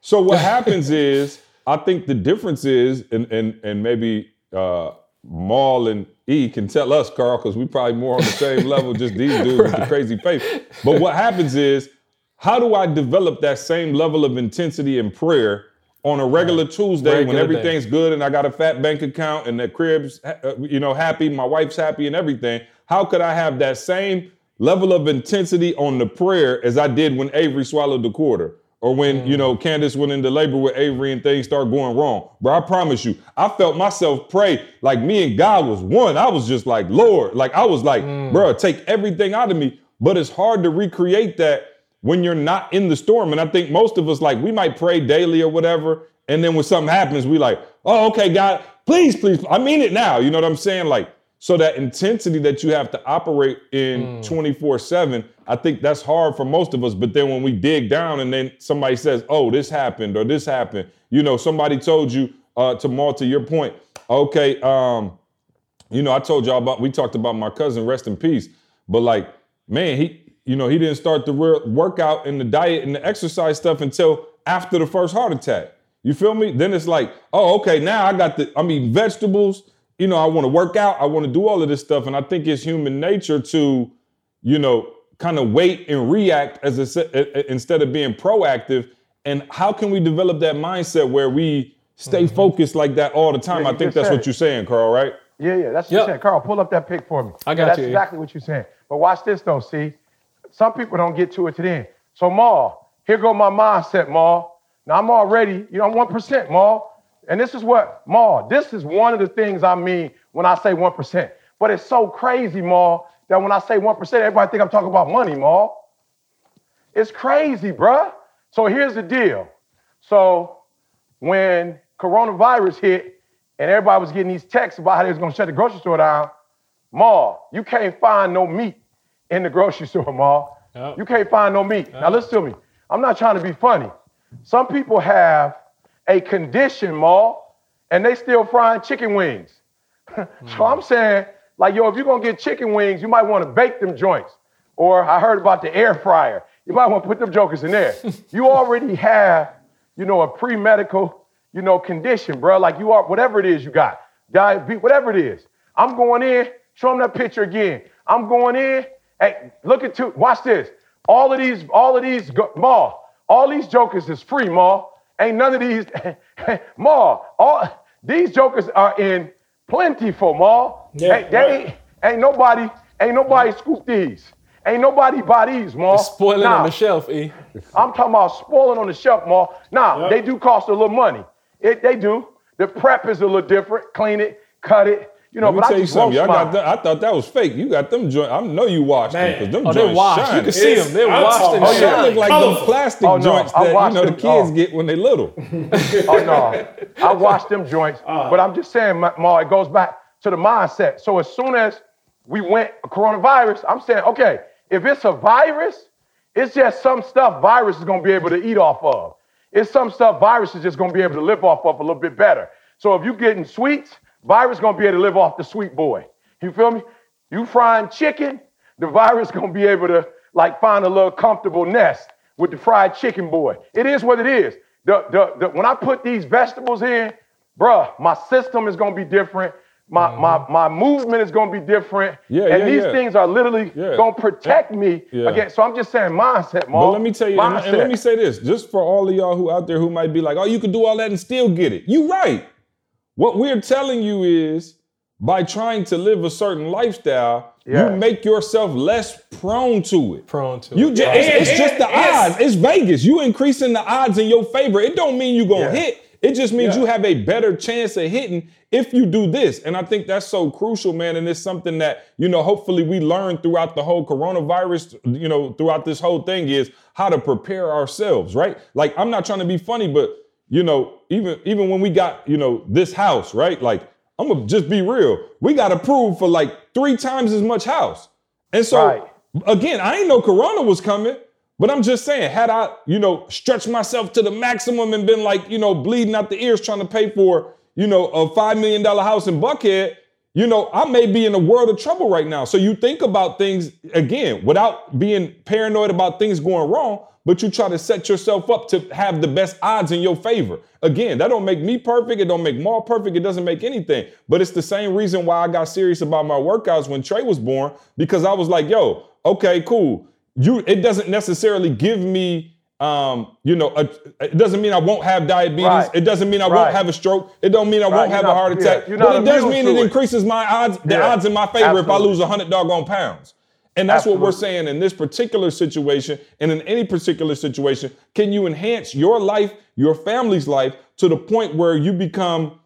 So what happens is, I think the difference is, and and and maybe uh, Maul and E can tell us, Carl, because we probably more on the same level, just these dudes right. with the crazy face. But what happens is, how do I develop that same level of intensity in prayer on a regular right. Tuesday regular when everything's day. Good and I got a fat bank account and the crib's, you know, happy, my wife's happy and everything? How could I have that same level of intensity on the prayer as I did when Avery swallowed the quarter or when, mm. you know, Candace went into labor with Avery and things start going wrong? Bro, I promise you, I felt myself pray like me and God was one. I was just like, Lord, like I was like, mm. bro, take everything out of me. But it's hard to recreate that when you're not in the storm. And I think most of us, like, we might pray daily or whatever, and then when something happens, we like, oh, okay, God, please, please, I mean it now. You know what I'm saying? Like, so that intensity that you have to operate in twenty-four seven, I think that's hard for most of us. But then when we dig down and then somebody says, oh, this happened or this happened, you know, somebody told you, uh, to Maul, to your point, okay, um, you know, I told y'all about, we talked about my cousin, rest in peace, but like, man, he, You know, he didn't start the real workout and the diet and the exercise stuff until after the first heart attack. You feel me? Then it's like, oh, okay, now I got the, I'm eating vegetables. You know, I want to work out. I want to do all of this stuff. And I think it's human nature to, you know, kind of wait and react as a, instead of being proactive. And how can we develop that mindset where we stay mm-hmm. focused like that all the time? Yeah, I think that's what you're saying, Carl, right? Yeah, yeah, that's what yep. you're saying. Carl, pull up that pic for me. I got yeah, that's you. That's exactly what you're saying. But watch this, though, see? Some people don't get to it to the end. So, Maul, here go my mindset, Maul. Now, I'm already, you know, I'm one percent, Maul. And this is what, Maul, this is one of the things I mean when I say one percent. But it's so crazy, Maul, that when I say one percent, everybody think I'm talking about money, Maul. It's crazy, bruh. So here's the deal. So when coronavirus hit and everybody was getting these texts about how they was going to shut the grocery store down, Maul, you can't find no meat in the grocery store, Maul. Oh. You can't find no meat. Oh. Now listen to me. I'm not trying to be funny. Some people have a condition, Maul, and they still frying chicken wings. So mm. I'm saying, like, yo, if you're going to get chicken wings, you might want to bake them joints. Or I heard about the air fryer. You might want to put them jokers in there. You already have, you know, a pre-medical, you know, condition, bro. Like, you are, whatever it is you got, diabetes, whatever it is. I'm going in, show them that picture again. I'm going in, hey, look at two, watch this. All of these, all of these, Ma, all these jokers is free, Ma. Ain't none of these, Ma, all these jokers are in plentiful, Ma. Yeah, hey, they right. ain't, ain't nobody, ain't nobody yeah. scoop these. Ain't nobody buy these, Ma. It's spoiling nah. on the shelf, E. I'm talking about spoiling on the shelf, Ma. Nah, yep. they do cost a little money. It, they do. The prep is a little different. Clean it, cut it. You know, Let me but tell I just you something. I, got them, I thought that was fake. You got them joints. I know you washed Man. them because them oh, joints washed. You can see it's, them. They're I'm washed and oh, shiny. Yeah. They look like oh. them plastic oh, no. joints that you know them. the kids oh. get when they little. oh no, I washed them joints. Uh. But I'm just saying, Ma, it goes back to the mindset. So as soon as we went coronavirus, I'm saying, okay, if it's a virus, it's just some stuff virus is going to be able to eat off of. It's some stuff virus is just going to be able to live off of a little bit better. So if you're getting sweets, virus going to be able to live off the sweet boy. You feel me? You frying chicken, the virus going to be able to like find a little comfortable nest with the fried chicken boy. It is what it is. The, the, the, when I put these vegetables in, bruh, my system is going to be different. My mm-hmm. my my movement is gonna be different, yeah, and yeah, these yeah. things are literally yeah. gonna protect me yeah. again. So I'm just saying mindset, Maul. But let me tell you, and, and let me say this, just for all of y'all who out there who might be like, oh, you could do all that and still get it. You right. What we're telling you is, by trying to live a certain lifestyle, yeah. you make yourself less prone to it. Prone to you it. Just, and, it's and, just the and, odds. It's Vegas. You increasing the odds in your favor. It don't mean you gonna yeah. hit. It just means yeah. you have a better chance of hitting if you do this. And I think that's so crucial, man. And it's something that, you know, hopefully we learn throughout the whole coronavirus, you know, throughout this whole thing is how to prepare ourselves, right? Like, I'm not trying to be funny, but, you know, even even when we got, you know, this house, right? Like, I'm going to just be real. We got approved for like three times as much house. And so, right. again, I ain't know Corona was coming. But I'm just saying, had I, you know, stretched myself to the maximum and been like, you know, bleeding out the ears trying to pay for, you know, a five million dollars house in Buckhead, you know, I may be in a world of trouble right now. So you think about things, again, without being paranoid about things going wrong, but you try to set yourself up to have the best odds in your favor. Again, that don't make me perfect. It don't make Maul perfect. It doesn't make anything. But it's the same reason why I got serious about my workouts when Trey was born, because I was like, yo, okay, cool. You, it doesn't necessarily give me, um, you know, a, it doesn't mean I won't have diabetes. Right. It doesn't mean I right. won't have a stroke. It don't mean I right. won't You're have not, a heart attack. Yeah. But it does mean it, it increases my odds, the yeah. odds in my favor Absolutely. if I lose one hundred doggone pounds. And that's Absolutely. what we're saying in this particular situation and in any particular situation. Can you enhance your life, your family's life, to the point where you become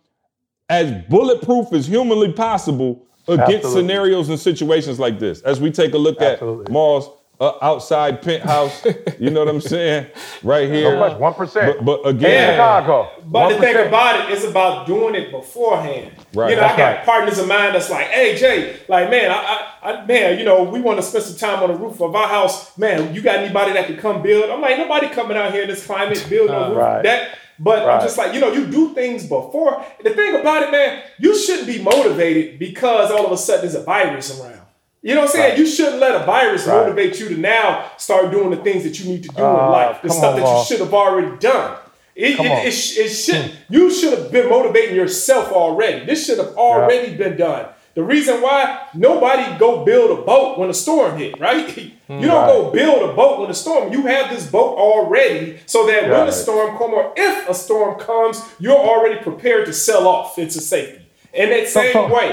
as bulletproof as humanly possible against Absolutely. scenarios and situations like this? As we take a look Absolutely. at Maul's Uh, outside penthouse, you know what I'm saying? Right here. So much, one percent. But, but again, in Chicago. But one percent. The thing about it, it's about doing it beforehand. Right. You know, that's I got right. partners of mine that's like, hey, Jay, like, man, I, I, I, man, you know, we want to spend some time on the roof of our house. Man, you got anybody that can come build? I'm like, nobody coming out here in this climate, build no uh, roof. Right. That, but right. I'm just like, you know, you do things before. The thing about it, man, you shouldn't be motivated because all of a sudden there's a virus around. You know what I'm saying? Right. You shouldn't let a virus right. motivate you to now start doing the things that you need to do uh, in life, the stuff on, that Maul. you should have already done. It, it, it, it, it should. You should have been motivating yourself already. This should have already yeah. been done. The reason why nobody go build a boat when a storm hit, right? You don't right. go build a boat when a storm. You have this boat already so that yeah. when a storm comes or if a storm comes, you're already prepared to sell off into safety. And that same so, so, way.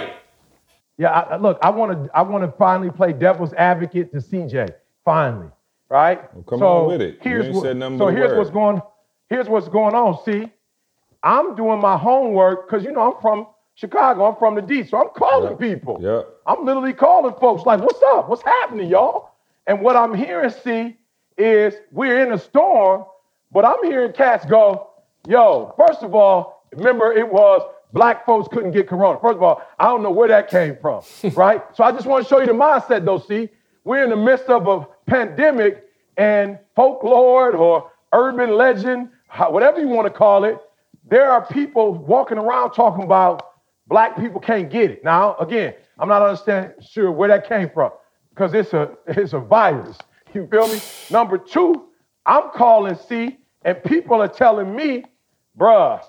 Yeah, I, look, I want to I want to finally play devil's advocate to C J, finally, right? Well, come so on with it. Here's what, so here's word. what's going here's what's going on. See, I'm doing my homework because, you know, I'm from Chicago. I'm from the D, so I'm calling yep. people. Yeah. I'm literally calling folks like, what's up? What's happening, y'all? And what I'm hearing, see, is we're in a storm, but I'm hearing cats go, yo, first of all, Remember, it was black folks couldn't get corona. First of all, I don't know where that came from, right? So I just want to show you the mindset, though, see? We're in the midst of a pandemic, and folklore or urban legend, whatever you want to call it, there are people walking around talking about black people can't get it. Now, again, I'm not understanding sure where that came from, because it's a it's a virus. You feel me? Number two, I'm calling C, and people are telling me, bruh,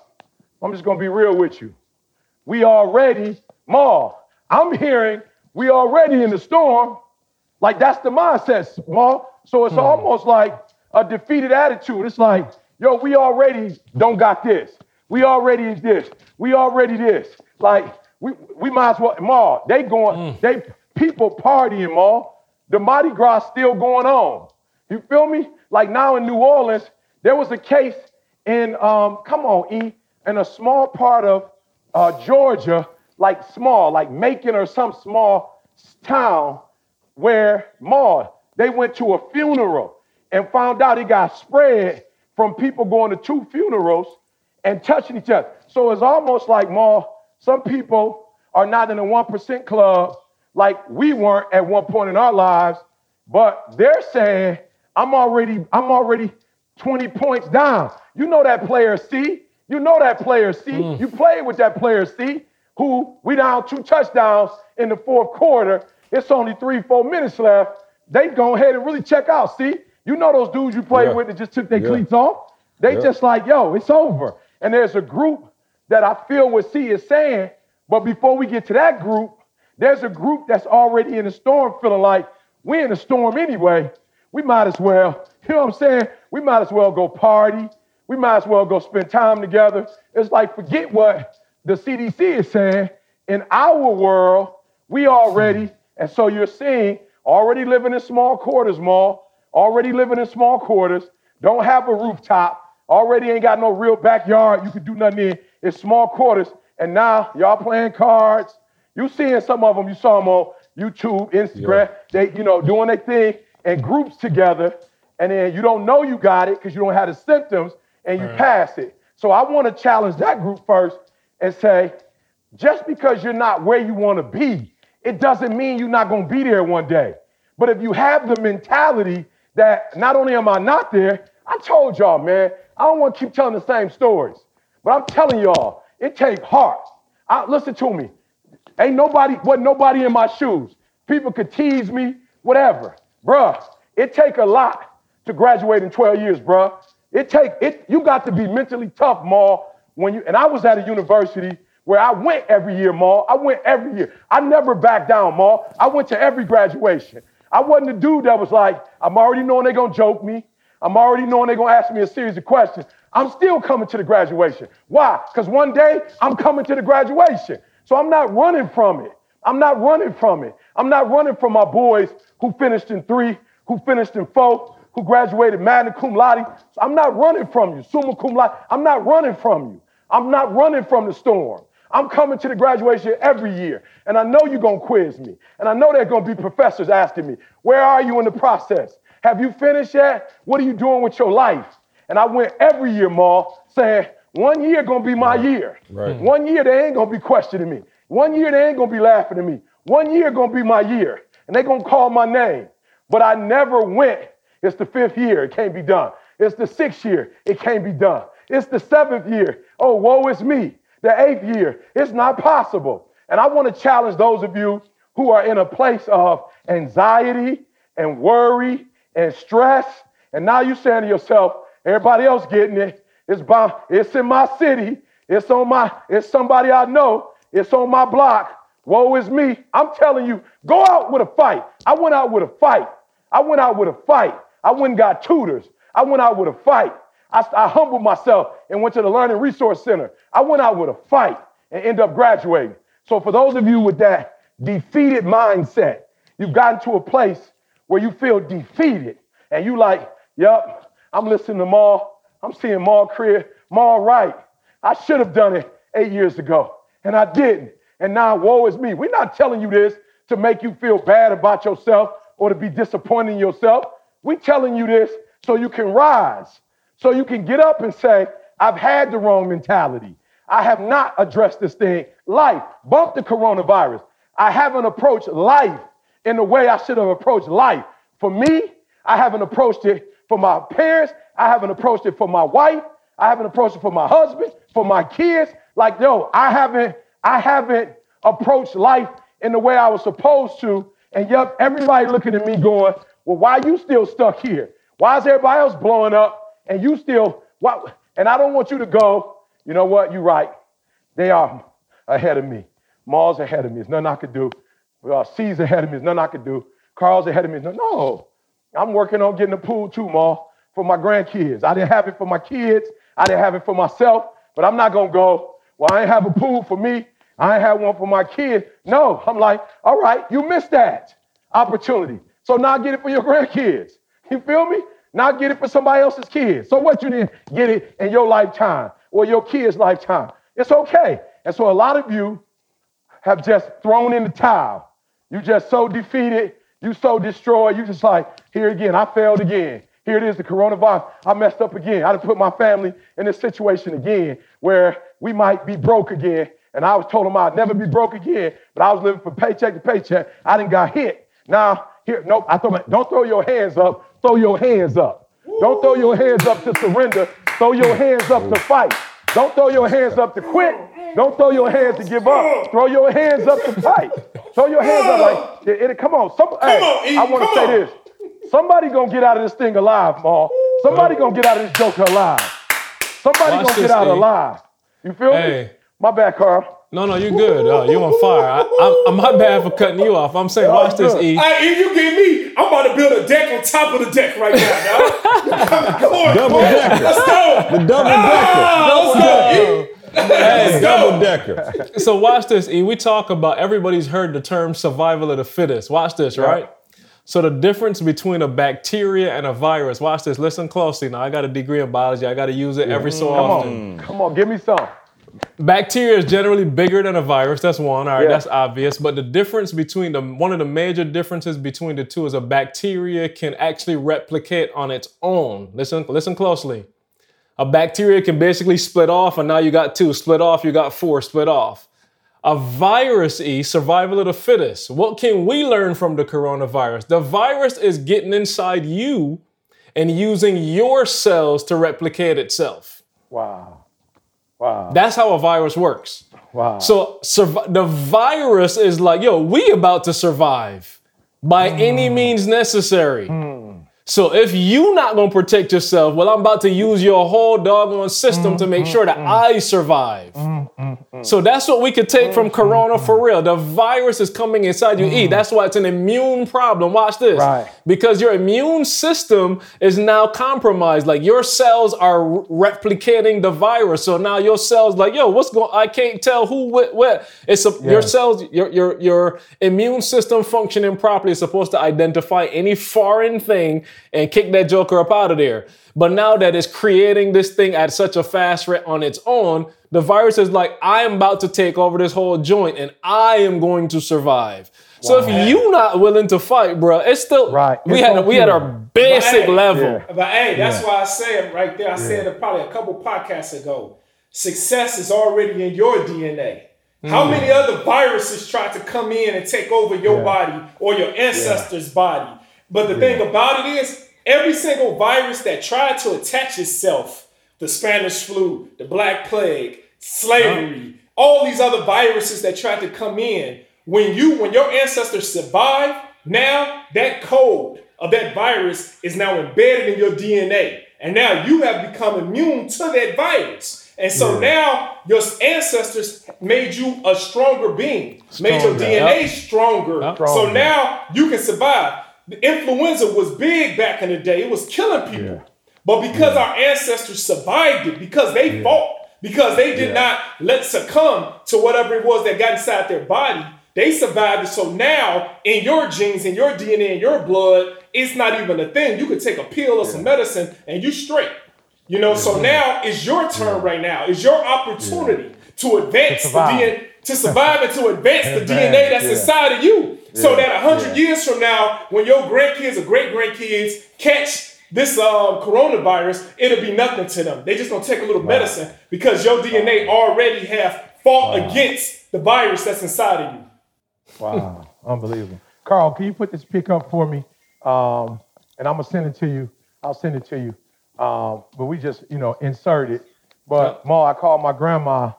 I'm just gonna be real with you. We already, Maul, I'm hearing we already in the storm. Like, that's the mindset, Maul. So it's hmm. almost like a defeated attitude. It's like, yo, we already don't got this. We already this. We already this. Like, we we might as well, Maul, they going, mm. they people partying, Maul. The Mardi Gras still going on. You feel me? Like, now in New Orleans, there was a case in, um, come on, E, in a small part of uh, Georgia, like small, like Macon or some small town where, Maul, they went to a funeral and found out it got spread from people going to two funerals and touching each other. So it's almost like, Maul, some people are not in the one percent club like we weren't at one point in our lives, but they're saying, I'm already, I'm already twenty points down. You know that player C. You know that player C. Mm. You played with that player C, who we down two touchdowns in the fourth quarter. It's only three, four minutes left. They go ahead and really check out, see? You know those dudes you played yeah. with that just took their yeah. cleats off? They yeah. just like, yo, it's over. And there's a group that I feel what C is saying, but before we get to that group, there's a group that's already in a storm feeling like we're in a storm anyway. We might as well, you know what I'm saying? We might as well go party. We might as well go spend time together. It's like, forget what the C D C is saying. In our world, we already, and so you're seeing, already living in small quarters, Maul, already living in small quarters, don't have a rooftop, already ain't got no real backyard you can do nothing in. It's small quarters, and now y'all playing cards. You seeing some of them, you saw them on YouTube, Instagram, yeah. they, you know, doing their thing in groups together, and then you don't know you got it because you don't have the symptoms, and you right. pass it. So I want to challenge that group first and say, just because you're not where you want to be, it doesn't mean you're not going to be there one day. But if you have the mentality that not only am I not there, I told y'all, man, I don't want to keep telling the same stories. But I'm telling y'all, it take heart. I, listen to me. Ain't nobody, wasn't nobody in my shoes. People could tease me, whatever. Bruh, it take a lot to graduate in twelve years, bruh. It take, it, you got to be mentally tough, Maul, when you, and I was at a university where I went every year, Maul. I went every year. I never backed down, Maul. I went to every graduation. I wasn't a dude that was like, I'm already knowing they're going to joke me. I'm already knowing they're going to ask me a series of questions. I'm still coming to the graduation. Why? Because one day I'm coming to the graduation. So I'm not running from it. I'm not running from it. I'm not running from my boys who finished in three, who finished in four, who graduated magna cum laude. So I'm not running from you, summa cum laude. I'm not running from you. I'm not running from the storm. I'm coming to the graduation every year. And I know you're going to quiz me. And I know there are going to be professors asking me, where are you in the process? Have you finished yet? What are you doing with your life? And I went every year, Maul, saying, one year gonna be my year. Right. One year they ain't gonna be questioning me. One year they ain't gonna be laughing at me. One year gonna be my year. And they gonna call my name. But I never went. It's the fifth year, it can't be done. It's the sixth year, it can't be done. It's the seventh year, oh, woe is me. The eighth year, it's not possible. And I wanna challenge those of you who are in a place of anxiety and worry and stress. And now you're saying to yourself, everybody else getting it. It's by, it's in my city. It's on my, it's somebody I know. It's on my block. Woe is me. I'm telling you, go out with a fight. I went out with a fight. I went out with a fight. I went and got tutors. I went out with a fight. I, I humbled myself and went to the Learning Resource Center. I went out with a fight and ended up graduating. So for those of you with that defeated mindset, you've gotten to a place where you feel defeated and you like, yep, I'm listening to Maul. I'm seeing Maul career. Maul right. I should have done it eight years ago, and I didn't. And now woe is me. We're not telling you this to make you feel bad about yourself or to be disappointed in yourself. We're telling you this so you can rise, so you can get up and say, I've had the wrong mentality. I have not addressed this thing. Life bumped the coronavirus. I haven't approached life in the way I should have approached life. For me, I haven't approached it for my parents. I haven't approached it for my wife. I haven't approached it for my husband, for my kids. Like, yo, I haven't, I haven't approached life in the way I was supposed to. And yep, everybody looking at me going, well, why are you still stuck here? Why is everybody else blowing up? And you still, why? And I don't want you to go, you know what, you're right. They are ahead of me. Maul's ahead of me. There's nothing I could do. Uh, C's ahead of me. There's nothing I could do. Carl's ahead of me. No, no, I'm working on getting a pool too, Maul, for my grandkids. I didn't have it for my kids. I didn't have it for myself, but I'm not going to go, well, I ain't have a pool for me. I ain't have one for my kids. No, I'm like, all right, you missed that opportunity. So now get it for your grandkids. You feel me? Now get it for somebody else's kids. So what, you didn't get it in your lifetime or your kids' lifetime? It's okay. And so a lot of you have just thrown in the towel. You just so defeated. You so destroyed. You just like, here again, I failed again. Here it is, the coronavirus. I messed up again. I done put my family in this situation again where we might be broke again. And I was told them I'd never be broke again, but I was living from paycheck to paycheck. I didn't got hit. Now, here, nope, I told them, don't throw your hands up. Throw your hands up. Woo! Don't throw your hands up to surrender. Throw your hands up to fight. Don't throw your hands up to quit. Don't throw your hands to give up. Throw your hands up to fight. Throw your hands up like, it, it, come on. Some, come hey, on, Eve, I want to say on. This. Somebody going to get out of this thing alive, Maul. Somebody going to get out of this joker alive. Somebody going to get out thing. Alive. You feel hey. Me? My bad, Carl. No, no, you're good. Uh, you're on fire. I, I'm my bad for cutting you off. I'm saying, watch this, E. Hey, if you give me, I'm about to build a deck on top of the deck right now, y'all. Double decker. Let's go. The double decker. Oh, double decker. Hey, double decker. So watch this, E. We talk about, everybody's heard the term survival of the fittest. Watch this, yeah. Right? So the difference between a bacteria and a virus. Watch this. Listen closely. Now, I got a degree in biology. I got to use it yeah. every so Come often. Come on. Come on. Give me some. Bacteria is generally bigger than a virus. That's one. All right, yeah. That's obvious. But the difference between the one of the major differences between the two is a bacteria can actually replicate on its own. Listen, listen closely. A bacteria can basically split off, and now you got two. Split off, you got four. Split off. A virus, E, survival of the fittest. What can we learn from the coronavirus? The virus is getting inside you and using your cells to replicate itself. Wow. Wow. That's how a virus works. Wow. So surv- the virus is like, yo, we about to survive by mm. any means necessary. Mm. So if you not going to protect yourself, well, I'm about to use your whole doggone system mm, to make mm, sure that mm. I survive. Mm, mm, mm. So that's what we could take mm, from corona mm, for real. The virus is coming inside you. Mm. E, that's why it's an immune problem. Watch this. Right. Because your immune system is now compromised. Like your cells are replicating the virus. So now your cells like, yo, what's going I can't tell who, what, what. It's a, yes. Your cells, your, your, your immune system functioning properly is supposed to identify any foreign thing and kick that joker up out of there. But now that it's creating this thing at such a fast rate on its own, the virus is like, I am about to take over this whole joint and I am going to survive. Wow. So if you're not willing to fight, bro, it's still, right. we, it's had, we had our basic but, level. Yeah. But hey, that's yeah. why I said right there, I yeah. said it probably a couple podcasts ago, success is already in your D N A. Mm. How many other viruses try to come in and take over your yeah. body or your ancestors' yeah. body? But the yeah. thing about it is, every single virus that tried to attach itself, the Spanish flu, the Black Plague, slavery, huh? all these other viruses that tried to come in, when you, when your ancestors survived, now that code of that virus is now embedded in your D N A. And now you have become immune to that virus. And so yeah. now your ancestors made you a stronger being, stronger. made your D N A yep. stronger. Yep. So now you can survive. The influenza was big back in the day. It was killing people. Yeah. But because yeah. our ancestors survived it, because they yeah. fought, because they did yeah. not let succumb to whatever it was that got inside their body, they survived it. So now in your genes, in your D N A, in your blood, it's not even a thing. You could take a pill or yeah. some medicine and you straight. You know, yeah. so now it's your turn yeah. right now. It's your opportunity yeah. to advance to survive, the D N A, to survive and to advance the D N A that's yeah. inside of you. So yeah, that one hundred yeah. years from now, when your grandkids or great-grandkids catch this um, coronavirus, it'll be nothing to them. They just gonna take a little wow. medicine because your D N A already have fought wow. against the virus that's inside of you. Wow, unbelievable. Carl, can you put this pick up for me? Um, and I'm gonna send it to you. I'll send it to you. Um, but we just, you know, insert it. But Ma, I called my grandma.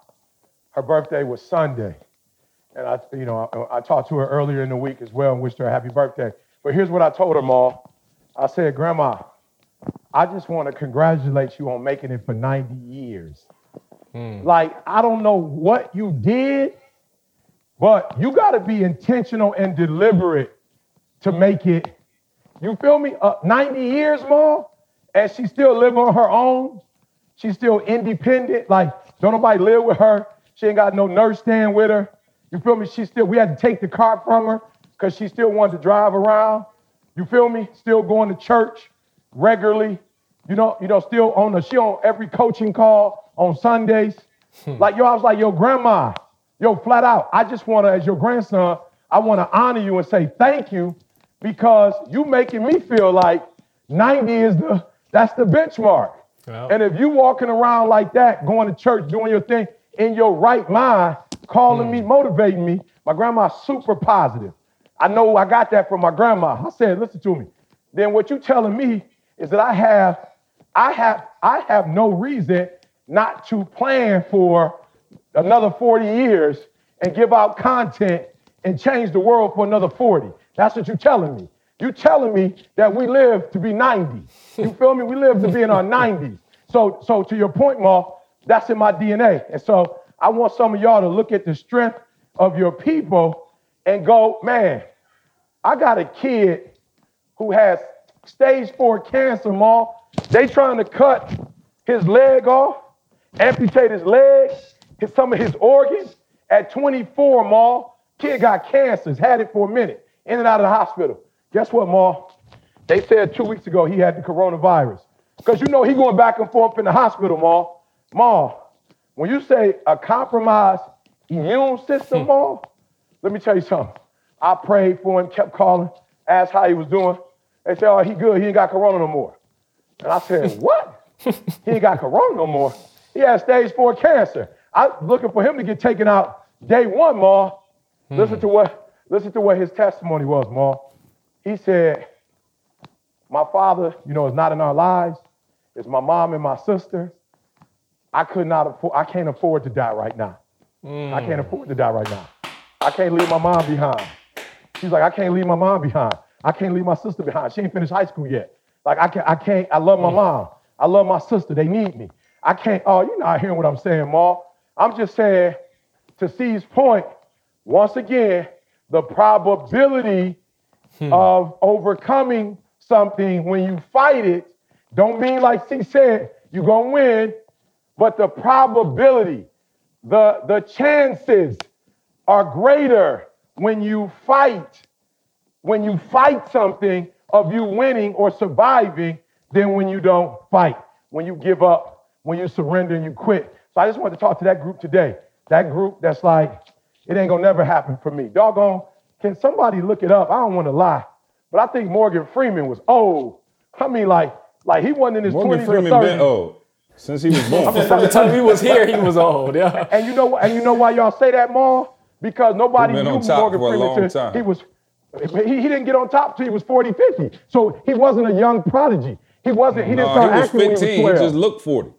Her birthday was Sunday. And I, you know, I, I talked to her earlier in the week as well and wished her a happy birthday. But here's what I told her, Ma. I said, Grandma, I just want to congratulate you on making it for ninety years. Hmm. Like, I don't know what you did, but you got to be intentional and deliberate to make it. You feel me? Uh, ninety years, Ma, and she still live on her own. She's still independent. Like, don't nobody live with her. She ain't got no nurse staying with her. You feel me? She still, we had to take the car from her because she still wanted to drive around. You feel me? Still going to church regularly. You know, you know, still on the, she on every coaching call on Sundays. Hmm. Like, yo, I was like, yo, Grandma, yo, flat out, I just want to, as your grandson, I want to honor you and say thank you because you making me feel like ninety is the, that's the benchmark. Wow. And if you walking around like that, going to church, doing your thing, in your right mind, calling mm. me, motivating me. My grandma's super positive. I know I got that from my grandma. I said, listen to me. Then what you telling me is that I have, I have, I have no reason not to plan for another forty years and give out content and change the world for another forty. That's what you telling me. You telling me that we live to be ninety. You feel me? We live to be in our nineties. So, so to your point, Ma, that's in my D N A. And so I want some of y'all to look at the strength of your people and go, man, I got a kid who has stage four cancer, Ma. They trying to cut his leg off, amputate his leg, his, some of his organs. At twenty-four, Ma, kid got cancer, had it for a minute, in and out of the hospital. Guess what, Ma? They said two weeks ago he had the coronavirus. Because you know he going back and forth in the hospital, Ma. Ma, when you say a compromised immune system, Ma, let me tell you something. I prayed for him, kept calling, asked how he was doing. They said, oh, he good. He ain't got corona no more. And I said, what? He ain't got corona no more? He has stage four cancer. I'm looking for him to get taken out day one, Ma. Hmm. Listen to what, listen to what his testimony was, Ma. He said, my father, you know, is not in our lives. It's my mom and my sister. I could not afford, I can't afford to die right now. Mm. I can't afford to die right now. I can't leave my mom behind. She's like, I can't leave my mom behind. I can't leave my sister behind. She ain't finished high school yet. Like, I can't, I can't, I love my mom. I love my sister. They need me. I can't, oh, you're not hearing what I'm saying, Ma. I'm just saying, to C's point, once again, the probability hmm. of overcoming something when you fight it, don't mean like C said, you're going to win. But the probability, the, the chances are greater when you fight, when you fight something of you winning or surviving than when you don't fight, when you give up, when you surrender and you quit. So I just wanted to talk to that group today, that group that's like, it ain't gonna never happen for me. Doggone, can somebody look it up? I don't want to lie, but I think Morgan Freeman was old. I mean, like, like he wasn't in his Morgan twenties Freeman or thirties. Been old. Since he was born. I'm just trying to tell you, he was here, he was old. Yeah. And you know, and you know why y'all say that, Ma? Because nobody knew Morgan Freeman. Till he was, he, he didn't get on top till he was forty, fifty. So he wasn't a young prodigy. He wasn't. He no, didn't start he acting fifteen, when he was twelve. He just looked forty.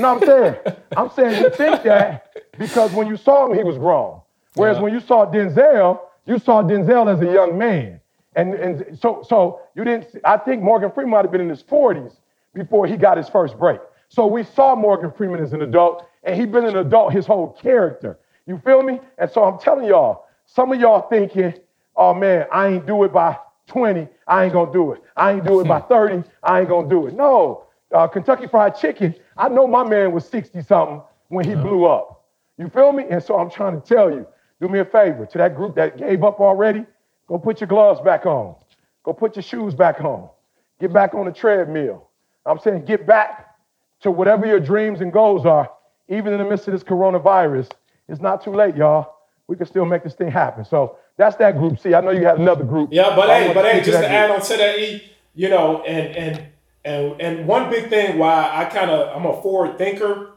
No, I'm saying, I'm saying you think that because when you saw him, he was grown. Whereas yeah. when you saw Denzel, you saw Denzel as a young man, and and so so you didn't. I think Morgan Freeman might have been in his forties. Before he got his first break. So we saw Morgan Freeman as an adult, and he's been an adult his whole character. You feel me? And so I'm telling y'all, some of y'all thinking, oh man, I ain't do it by twenty, I ain't gonna do it. I ain't do it by thirty, I ain't gonna do it. No, uh, Kentucky Fried Chicken, I know my man was sixty something when he blew up. You feel me? And so I'm trying to tell you, do me a favor, to that group that gave up already, go put your gloves back on. Go put your shoes back on. Get back on the treadmill. I'm saying get back to whatever your dreams and goals are, even in the midst of this coronavirus. It's not too late, y'all. We can still make this thing happen. So that's that group. See, I know you had another group. Yeah, but hey, but hey, just to add on to that, E, you know, and and and and one big thing why I kind of I'm a forward thinker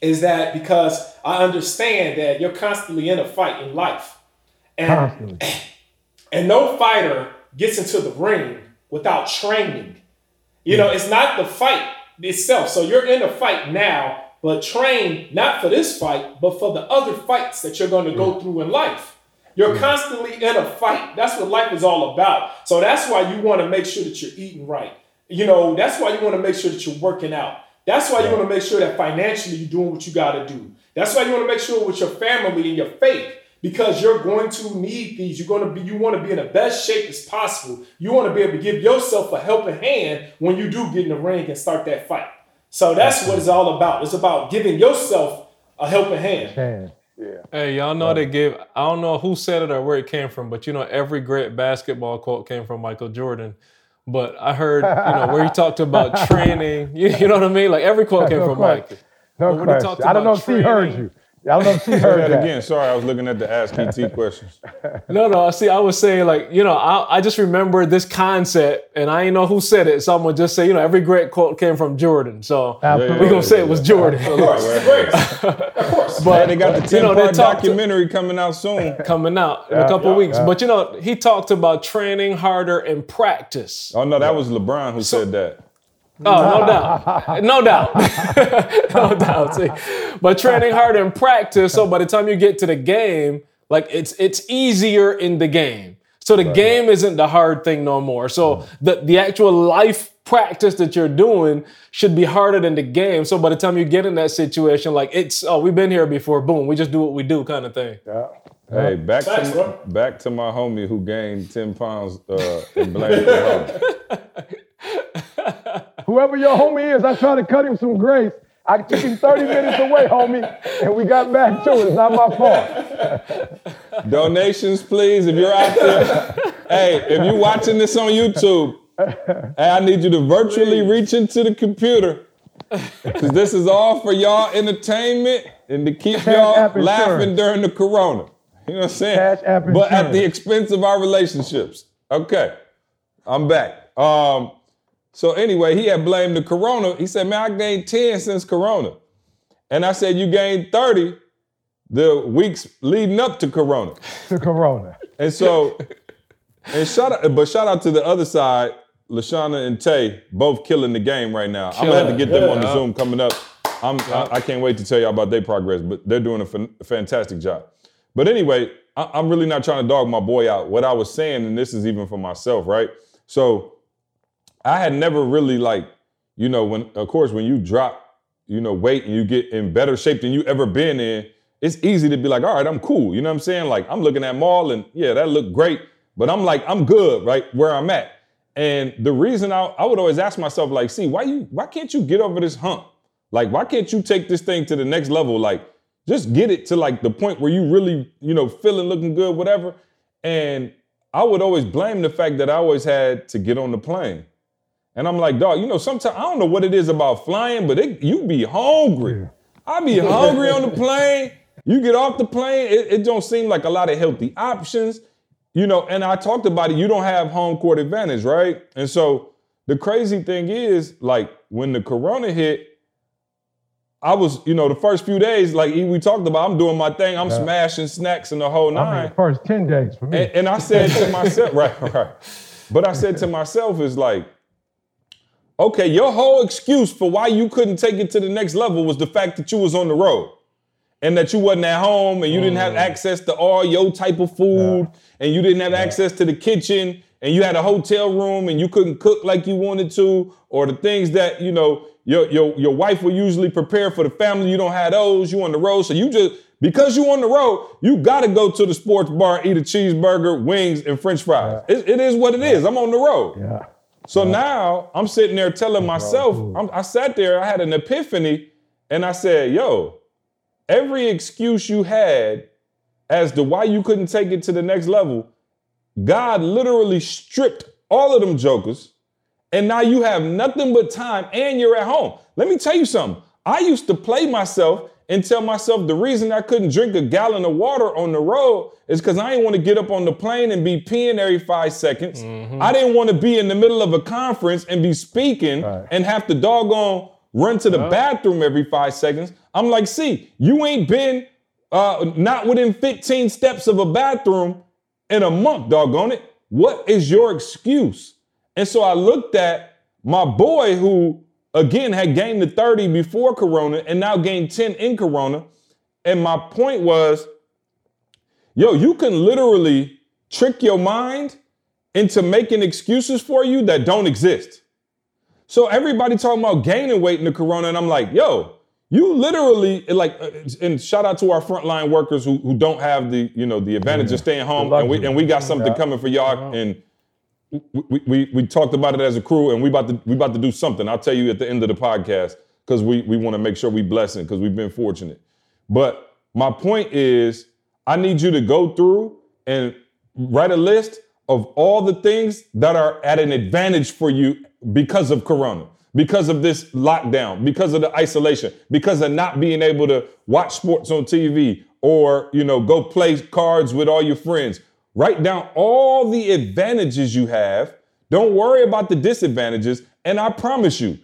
is that because I understand that you're constantly in a fight in life, and constantly. And no fighter gets into the ring without training. You yeah. know, it's not the fight itself. So you're in a fight now, but train not for this fight, but for the other fights that you're going to yeah. go through in life. You're yeah. constantly in a fight. That's what life is all about. So that's why you want to make sure that you're eating right. You know, that's why you want to make sure that you're working out. That's why yeah. you want to make sure that financially you're doing what you got to do. That's why you want to make sure with your family and your faith, because you're going to need these. You're going to be, you want to be in the best shape as possible. You want to be able to give yourself a helping hand when you do get in the ring and start that fight. So that's, that's what it's all about. It's about giving yourself a helping hand. hand. Yeah. Hey, y'all know they give, I don't know who said it or where it came from, but you know, every great basketball quote came from Michael Jordan. But I heard, you know, where he talked about training, you, you know what I mean? Like every quote came no from Michael. No question. I don't know if training, he heard you. I don't know if he heard that. that. Again, sorry, I was looking at the Ask P T questions. No, no, see, I was saying like, you know, I, I just remember this concept and I ain't know who said it. So I'm going to just say, you know, every great quote came from Jordan. So yeah, we're yeah, going to yeah, say yeah. it was Jordan. Of course. Of course. But yeah, they got the ten-part you know, documentary to, coming out soon. Coming out in yeah, a couple yeah, weeks. Yeah. But, you know, he talked about training harder and practice. Oh, no, that was LeBron who so, said that. Oh, no doubt. No doubt. No doubt. See? But training harder and practice. So by the time you get to the game, like it's it's easier in the game. So the right. game isn't the hard thing no more. So mm. the, the actual life practice that you're doing should be harder than the game. So by the time you get in that situation, like it's, oh, we've been here before. Boom. We just do what we do kind of thing. Yeah. Hey, back Thanks, to my, back to my homie who gained ten pounds uh, in blanket. Whoever your homie is, I tried to cut him some grace. I took him thirty minutes away, homie, and we got back to it. It's not my fault. Donations, please, if you're out there. Hey, if you're watching this on YouTube, hey, I need you to virtually reach into the computer. Because this is all for y'all entertainment and to keep y'all laughing during the corona. You know what I'm saying? But at the expense of our relationships. Okay, I'm back. Um... So anyway, he had blamed the corona. He said, man, I gained ten since corona. And I said, you gained thirty the weeks leading up to corona. To corona. And so, and shout out, but shout out to the other side, Lashana and Tay, both killing the game right now. Killing. I'm going to have to get them yeah. on the Zoom coming up. I'm, yeah. I, I can't wait to tell y'all about their progress, but they're doing a f- fantastic job. But anyway, I, I'm really not trying to dog my boy out. What I was saying, and this is even for myself, right? So, I had never really like, you know, when of course when you drop, you know, weight and you get in better shape than you ever been in, it's easy to be like, all right, I'm cool. You know what I'm saying? Like I'm looking at Maul and yeah, that looked great, but I'm like, I'm good, right? Where I'm at. And the reason I, I would always ask myself, like, see, why you why can't you get over this hump? Like, why can't you take this thing to the next level? Like, just get it to like the point where you really, you know, feeling looking good, whatever. And I would always blame the fact that I always had to get on the plane. And I'm like, dog, you know, sometimes I don't know what it is about flying, but it, you be hungry. I be hungry on the plane. You get off the plane, it, it don't seem like a lot of healthy options, you know, and I talked about it. You don't have home court advantage, right? And so the crazy thing is, like, when the corona hit, I was, you know, the first few days, like we talked about, I'm doing my thing. I'm yeah. smashing snacks and the whole nine. I mean, the first ten days for me. And, and I said to myself, right, right. But I said to myself is like, okay, your whole excuse for why you couldn't take it to the next level was the fact that you was on the road and that you wasn't at home and you mm. didn't have access to all your type of food yeah. and you didn't have yeah. access to the kitchen and you had a hotel room and you couldn't cook like you wanted to or the things that, you know, your your your wife will usually prepare for the family. You don't have those. You on the road. So you just, because you on the road, you got to go to the sports bar, eat a cheeseburger, wings, and French fries. Yeah. It, it is what it yeah. is. I'm on the road. Yeah. So yeah. now I'm sitting there telling myself, I'm, I sat there, I had an epiphany, and I said, yo, every excuse you had as to why you couldn't take it to the next level, God literally stripped all of them jokers, and now you have nothing but time, and you're at home. Let me tell you something. I used to play myself and tell myself the reason I couldn't drink a gallon of water on the road is because I didn't want to get up on the plane and be peeing every five seconds. Mm-hmm. I didn't want to be in the middle of a conference and be speaking right. and have to doggone run to the yep. bathroom every five seconds. I'm like, see, you ain't been uh, not within fifteen steps of a bathroom in a month, doggone it. What is your excuse? And so I looked at my boy who, again, had gained the thirty before Corona and now gained ten in Corona. And my point was, yo, you can literally trick your mind into making excuses for you that don't exist. So everybody talking about gaining weight in the Corona, and I'm like, yo, you literally, like, and shout out to our frontline workers who, who don't have the, you know, the advantage yeah. of staying home, and we, and we got something yeah. coming for y'all, yeah. and we, we we talked about it as a crew, and we about to we about to do something. I'll tell you at the end of the podcast, because we, we want to make sure we blessing, because we've been fortunate. But my point is, I need you to go through and write a list of all the things that are at an advantage for you because of Corona, because of this lockdown, because of the isolation, because of not being able to watch sports on T V or, you know, go play cards with all your friends. Write down all the advantages you have. Don't worry about the disadvantages. And I promise you,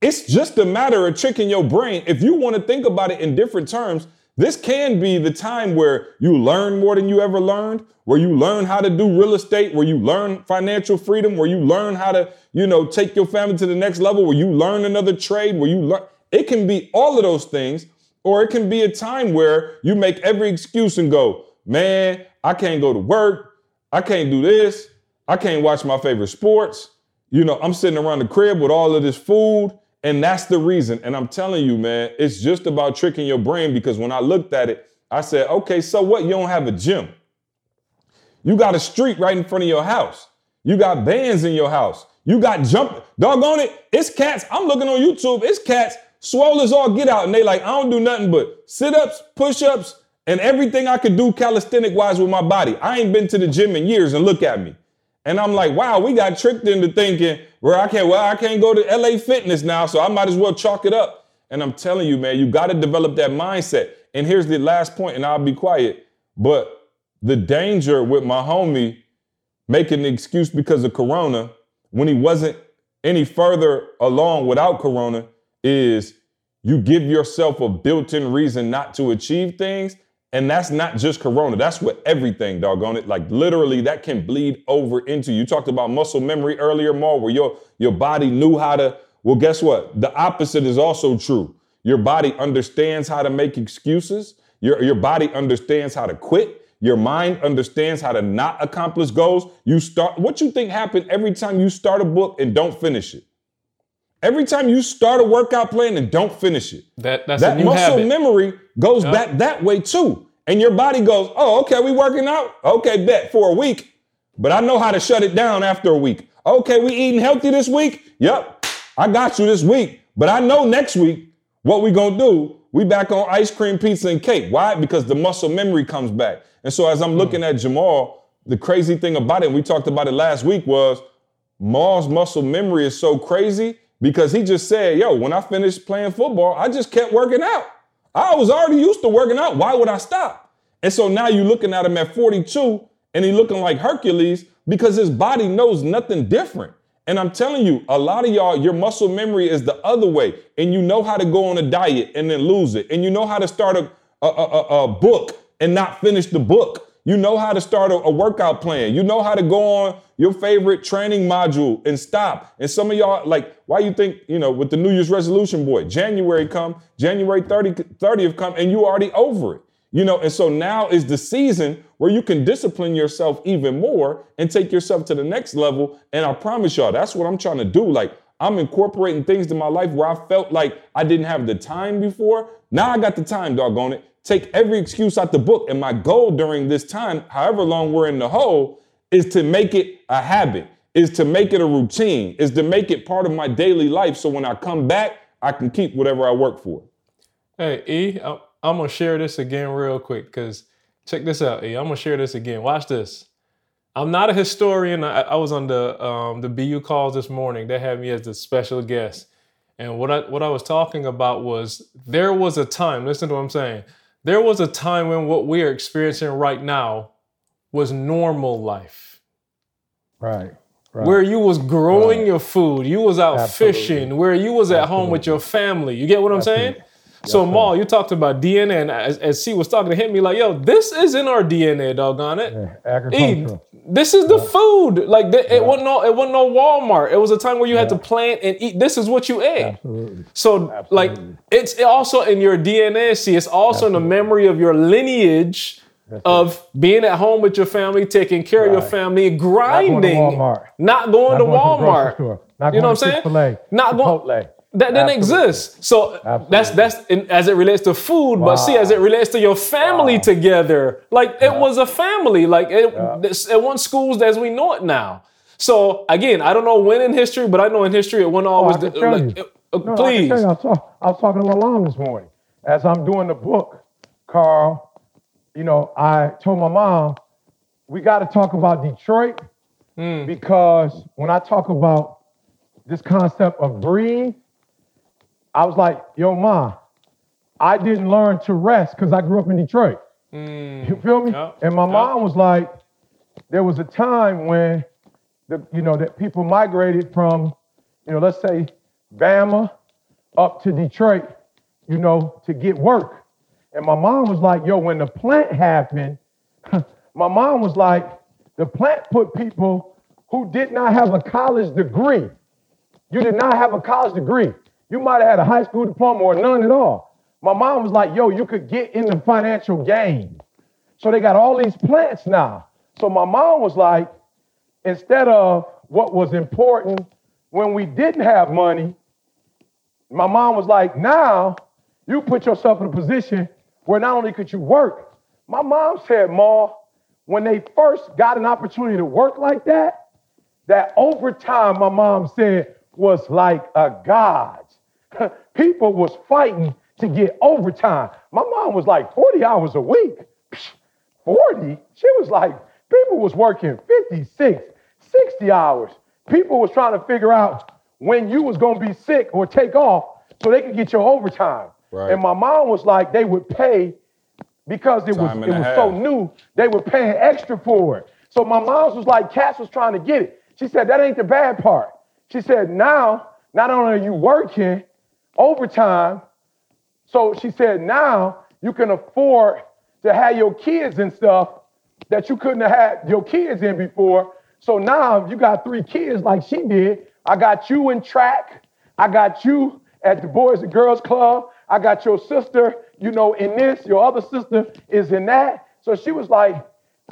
it's just a matter of tricking your brain. If you want to think about it in different terms, this can be the time where you learn more than you ever learned, where you learn how to do real estate, where you learn financial freedom, where you learn how to, you know, take your family to the next level, where you learn another trade, where you learn. It can be all of those things, or it can be a time where you make every excuse and go, man, I can't go to work. I can't do this. I can't watch my favorite sports. You know, I'm sitting around the crib with all of this food. And that's the reason. And I'm telling you, man, it's just about tricking your brain, because when I looked at it, I said, okay, so what? You don't have a gym. You got a street right in front of your house. You got bands in your house. You got jumping. Doggone it. It's cats. I'm looking on YouTube. It's cats. Swole as all get out. And they like, I don't do nothing but sit-ups, push-ups, and everything I could do calisthenic-wise with my body. I ain't been to the gym in years, and look at me. And I'm like, wow, we got tricked into thinking, well, I can't, well, I can't go to L A Fitness now, so I might as well chalk it up. And I'm telling you, man, you got to develop that mindset. And here's the last point, and I'll be quiet. But the danger with my homie making the excuse because of Corona, when he wasn't any further along without Corona, is you give yourself a built-in reason not to achieve things. And that's not just Corona. That's with everything, doggone it. Like, literally, that can bleed over into you. You talked about muscle memory earlier, Maul, where your, your body knew how to... Well, guess what? The opposite is also true. Your body understands how to make excuses. Your, your body understands how to quit. Your mind understands how to not accomplish goals. You start... What you think happened every time you start a book and don't finish it? Every time you start a workout plan and don't finish it, that, that's that a new muscle habit. Memory goes yep. back that way too. And your body goes, oh, okay, we working out? Okay, bet, for a week. But I know how to shut it down after a week. Okay, we eating healthy this week? Yep, I got you this week. But I know next week what we gonna do, we back on ice cream, pizza, and cake. Why? Because the muscle memory comes back. And so as I'm looking mm. at Jamal, the crazy thing about it, and we talked about it last week, was Maul's muscle memory is so crazy. Because he just said, yo, when I finished playing football, I just kept working out. I was already used to working out. Why would I stop? And so now you're looking at him at forty-two and he's looking like Hercules because his body knows nothing different. And I'm telling you, a lot of y'all, your muscle memory is the other way. And you know how to go on a diet and then lose it. And you know how to start a, a, a, a book and not finish the book. You know how to start a, a workout plan. You know how to go on your favorite training module and stop. And some of y'all, like, why you think, you know, with the New Year's resolution, boy, January come, January thirtieth come, and you already over it. You know, and so now is the season where you can discipline yourself even more and take yourself to the next level. And I promise y'all, that's what I'm trying to do. Like, I'm incorporating things to my life where I felt like I didn't have the time before. Now I got the time, doggone it. Take every excuse out the book. And my goal during this time, however long we're in the hole, is to make it a habit, is to make it a routine, is to make it part of my daily life. So when I come back, I can keep whatever I work for. Hey, E, I'm, I'm going to share this again real quick, because check this out, E. I'm going to share this again. Watch this. I'm not a historian. I, I was on the, um, the B U calls this morning. They had me as the special guest. And what I what I was talking about was there was a time, listen to what I'm saying, there was a time when what we are experiencing right now was normal life. Right. Right. Where you was growing right. your food, you was out Absolutely. fishing, where you was at Absolutely. home with your family. You get what I'm Absolutely. saying? So Absolutely. Maul, you talked about D N A, and as, as she was talking to him, me like, yo, this is in our D N A, doggone it. Yeah, Eat. This is the yeah. food. Like the, yeah. it wasn't no, it wasn't no Walmart. It was a time where you yeah. had to plant and eat. This is what you ate. Absolutely. So Absolutely. like, it's also in your D N A. See, it's also Absolutely. in the memory of your lineage. That's of it. Being at home with your family, taking care right. of your family, grinding, not going to Walmart, not going not to, going Walmart. To not you know what I'm saying? Not going. That didn't exist. So Absolutely. that's that's in, as it relates to food, wow. but see, as it relates to your family wow. together, like yeah. it was a family, like it, yeah. it, it won schools as we know it now. So again, I don't know when in history, but I know in history it wasn't always. Oh, I can tell like, you. Uh, no, please. I, can tell you. I, was talk, I was talking to my mom this morning as I'm doing the book, Carl. You know, I told my mom, we got to talk about Detroit mm. because when I talk about this concept of breed, I was like, yo, ma, I didn't learn to rest because I grew up in Detroit. Mm. You feel me? Yep. And my yep. mom was like, there was a time when, the you know, that people migrated from, you know, let's say Bama up to Detroit, you know, to get work. And my mom was like, yo, when the plant happened, my mom was like, the plant put people who did not have a college degree. You did not have a college degree. You might have had a high school diploma or none at all. My mom was like, yo, you could get in the financial game. So they got all these plants now. So my mom was like, instead of what was important when we didn't have money, my mom was like, now you put yourself in a position where not only could you work, my mom said, Ma, when they first got an opportunity to work like that, that overtime, my mom said, was like a god. People was fighting to get overtime. My mom was like forty hours a week. forty? She was like, people was working fifty-six, sixty hours. People was trying to figure out when you was going to be sick or take off so they could get your overtime. Right. And my mom was like, they would pay because it Time was it was half. so new, they were paying extra for it. So my mom was like, Cass was trying to get it. She said, that ain't the bad part. She said, now, not only are you working overtime, so she said, now you can afford to have your kids and stuff that you couldn't have had your kids in before. So now if you got three kids like she did, I got you in track, I got you at the Boys and Girls Club, I got your sister, you know, in this, your other sister is in that. So she was like,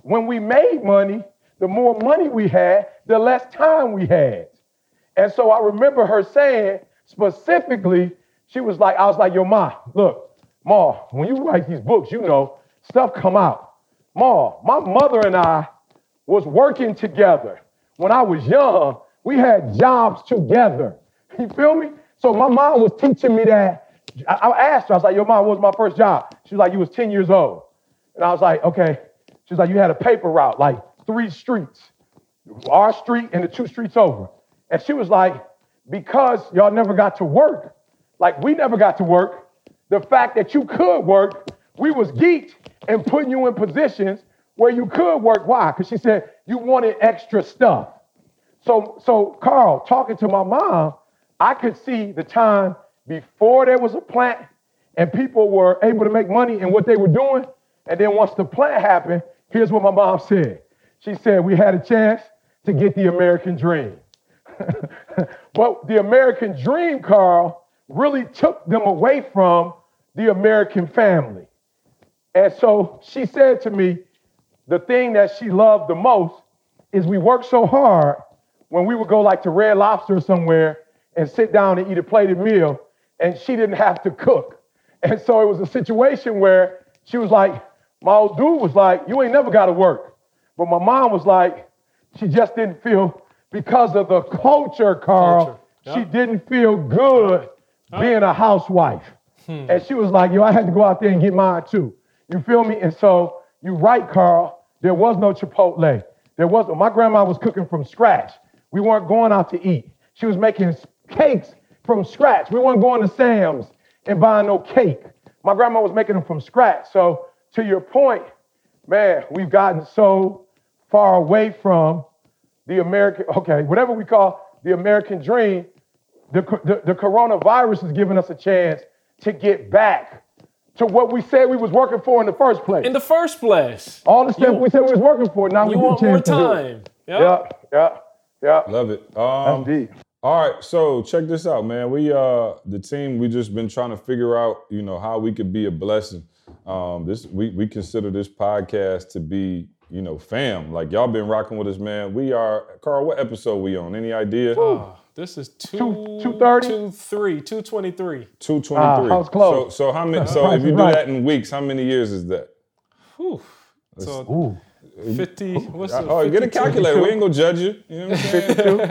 when we made money, the more money we had, the less time we had. And so I remember her saying specifically, she was like, I was like, yo, Ma, look, Ma, when you write these books, you know, stuff come out. Ma, my mother and I was working together. When I was young, we had jobs together. You feel me? So my mom was teaching me that. I asked her, I was like, yo, mom, what was my first job? She was like, you was ten years old. And I was like, okay. She was like, you had a paper route, like three streets, our street and the two streets over. And she was like, because y'all never got to work, like we never got to work, the fact that you could work, we was geeked and putting you in positions where you could work. Why? Because she said you wanted extra stuff. So, so Carl, talking to my mom, I could see the time before there was a plant and people were able to make money in what they were doing. And then once the plant happened, here's what my mom said. She said, we had a chance to get the American dream. But the American dream, Carl, really took them away from the American family. And so she said to me, the thing that she loved the most is we worked so hard when we would go like to Red Lobster or somewhere and sit down and eat a plated meal. And she didn't have to cook. And so it was a situation where she was like, my old dude was like, you ain't never got to work. But my mom was like, she just didn't feel, because of the culture, Carl, culture. Yep. She didn't feel good huh? being a housewife. Hmm. And she was like, yo, I had to go out there and get mine too. You feel me? And so you're right, Carl, there was no Chipotle. There was no, my grandma was cooking from scratch. We weren't going out to eat. She was making cakes from scratch. We weren't going to Sam's and buying no cake. My grandma was making them from scratch. So to your point, man, we've gotten so far away from the American, okay, whatever we call the American dream. The, the, the coronavirus is giving us a chance to get back to what we said we was working for in the first place. In the first place. All the stuff you, we said we was working for, now we get a chance more time. To do it. Yep, yep, yep. Love it. Um, That's deep. All right, so check this out, man. We, uh, the team, we just been trying to figure out, you know, how we could be a blessing. Um, this we we consider this podcast to be, you know, fam. Like, y'all been rocking with us, man. We are, Carl, what episode we on? Any idea? Whew. This is two thirty, two twenty-three. two twenty-three. two twenty-three. Uh, I was close. So, so how many? So if you do right. that in weeks, how many years is that? Whew. So ooh. fifty. What's I, oh, fifty-two. Get a calculator. fifty-two. We ain't gonna judge you. You know what I'm saying?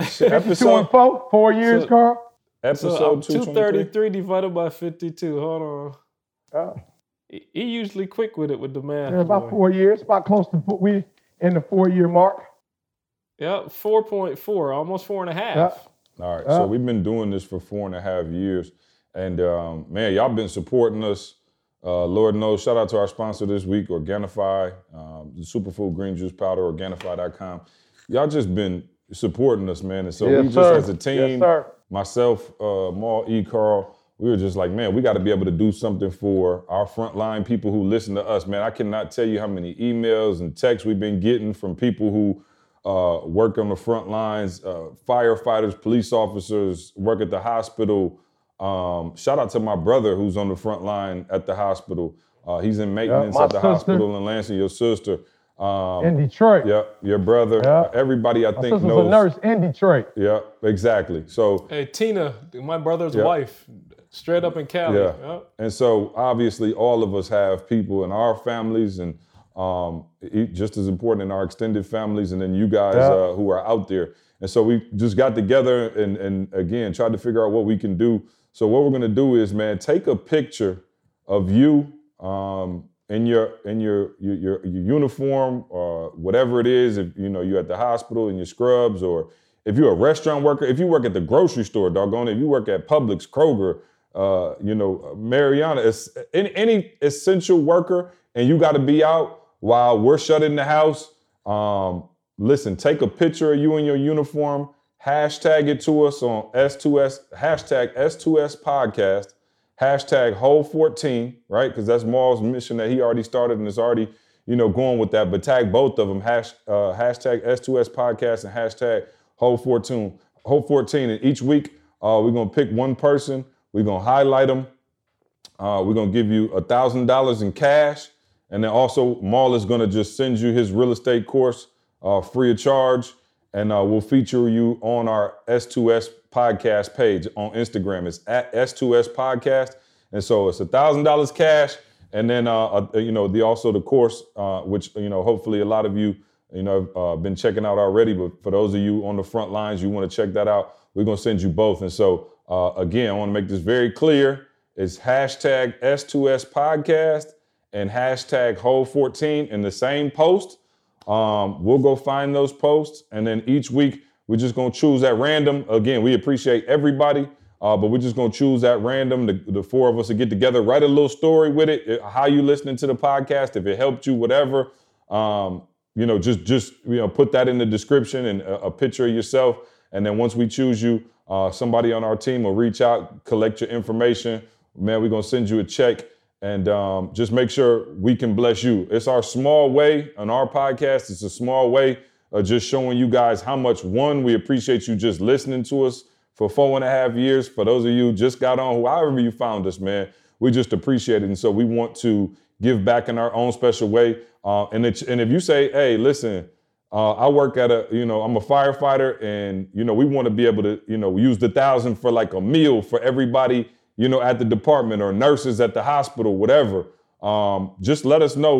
fifty-two. Episode and four. Four years, so, Carl. Episode so, um, two thirty-three divided by fifty-two. Hold on. Oh. He, he usually quick with it with the math. Yeah, about boy. four years. About close to we in the four year mark. Yep, four point four, almost four and a half. Yep. All right, yep. So we've been doing this for four and a half years. And um, man, y'all been supporting us. Uh, Lord knows, shout out to our sponsor this week, Organifi, um, the superfood green juice powder, Organifi dot com. Y'all just been supporting us, man. And so yes, we just, sir. as a team, yes, myself, uh, Maul, E. Carl, we were just like, man, we got to be able to do something for our frontline people who listen to us, man. I cannot tell you how many emails and texts we've been getting from people who Uh, work on the front lines, uh, firefighters, police officers, work at the hospital. Um, shout out to my brother who's on the front line at the hospital. Uh, he's in maintenance yep, at the sister. hospital in Lansing, your sister. Um, in Detroit. Yep, your brother. Yep. Everybody I my think knows. My sister's a nurse in Detroit. Yep, exactly. So, hey, Tina, my brother's yep. wife, straight up in Cali. Yeah. Yep. And so obviously all of us have people in our families and Um, it, just as important in our extended families and then you guys yeah. uh, who are out there. And so we just got together and, and again, tried to figure out what we can do. So what we're going to do is, man, take a picture of you um, in your in your your, your, your uniform or whatever it is. If you know, you're at the hospital in your scrubs, or if you're a restaurant worker, if you work at the grocery store, doggone it, if you work at Publix, Kroger, uh, you know, Mariana, it's, any, any essential worker and you got to be out while we're shut in the house, um, listen, take a picture of you in your uniform, hashtag it to us on S two S, hashtag S two S podcast, hashtag Whole fourteen, right? Because that's Maul's mission that he already started and is already, you know, going with that. But tag both of them, hash, uh, hashtag S two S podcast and hashtag Whole fourteen. Whole fourteen. And each week, uh, we're going to pick one person. We're going to highlight them. Uh, we're going to give you one thousand dollars in cash. And then also, Maul is going to just send you his real estate course uh, free of charge. And uh, we'll feature you on our S two S podcast page on Instagram. It's at S two S podcast. And so it's one thousand dollars cash. And then, uh, uh, you know, the also the course, uh, which, you know, hopefully a lot of you, you know, have uh, been checking out already. But for those of you on the front lines, you want to check that out. We're going to send you both. And so, uh, again, I want to make this very clear. It's hashtag S two S podcast. And hashtag Whole fourteen in the same post. Um, we'll go find those posts. And then each week, we're just going to choose at random. Again, we appreciate everybody, uh, but we're just going to choose at random. The, the four of us to get together, write a little story with it. How you listening to the podcast, if it helped you, whatever. Um, you know, just, just you know, put that in the description and a, a picture of yourself. And then once we choose you, uh, somebody on our team will reach out, collect your information. Man, we're going to send you a check. And um, just make sure we can bless you. It's our small way on our podcast. It's a small way of just showing you guys how much, one, we appreciate you just listening to us for four and a half years. For those of you who just got on, however you found us, man, we just appreciate it. And so we want to give back in our own special way. Uh, and, it's, and if you say, hey, listen, uh, I work at a, you know, I'm a firefighter and, you know, we want to be able to, you know, use the thousand for like a meal for everybody, you know, at the department or nurses at the hospital, whatever. Um, just let us know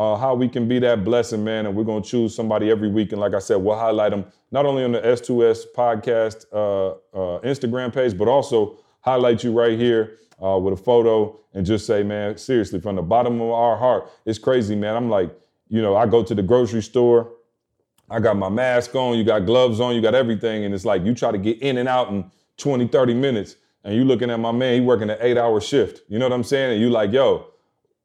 uh, how we can be that blessing, man. And we're going to choose somebody every week. And like I said, we'll highlight them not only on the S two S podcast uh, uh, Instagram page, but also highlight you right here uh, with a photo and just say, man, seriously, from the bottom of our heart, it's crazy, man. I'm like, you know, I go to the grocery store. I got my mask on. You got gloves on. You got everything. And it's like you try to get in and out and twenty, thirty minutes, and you looking at my man, he working an eight-hour shift. You know what I'm saying? And you like, yo,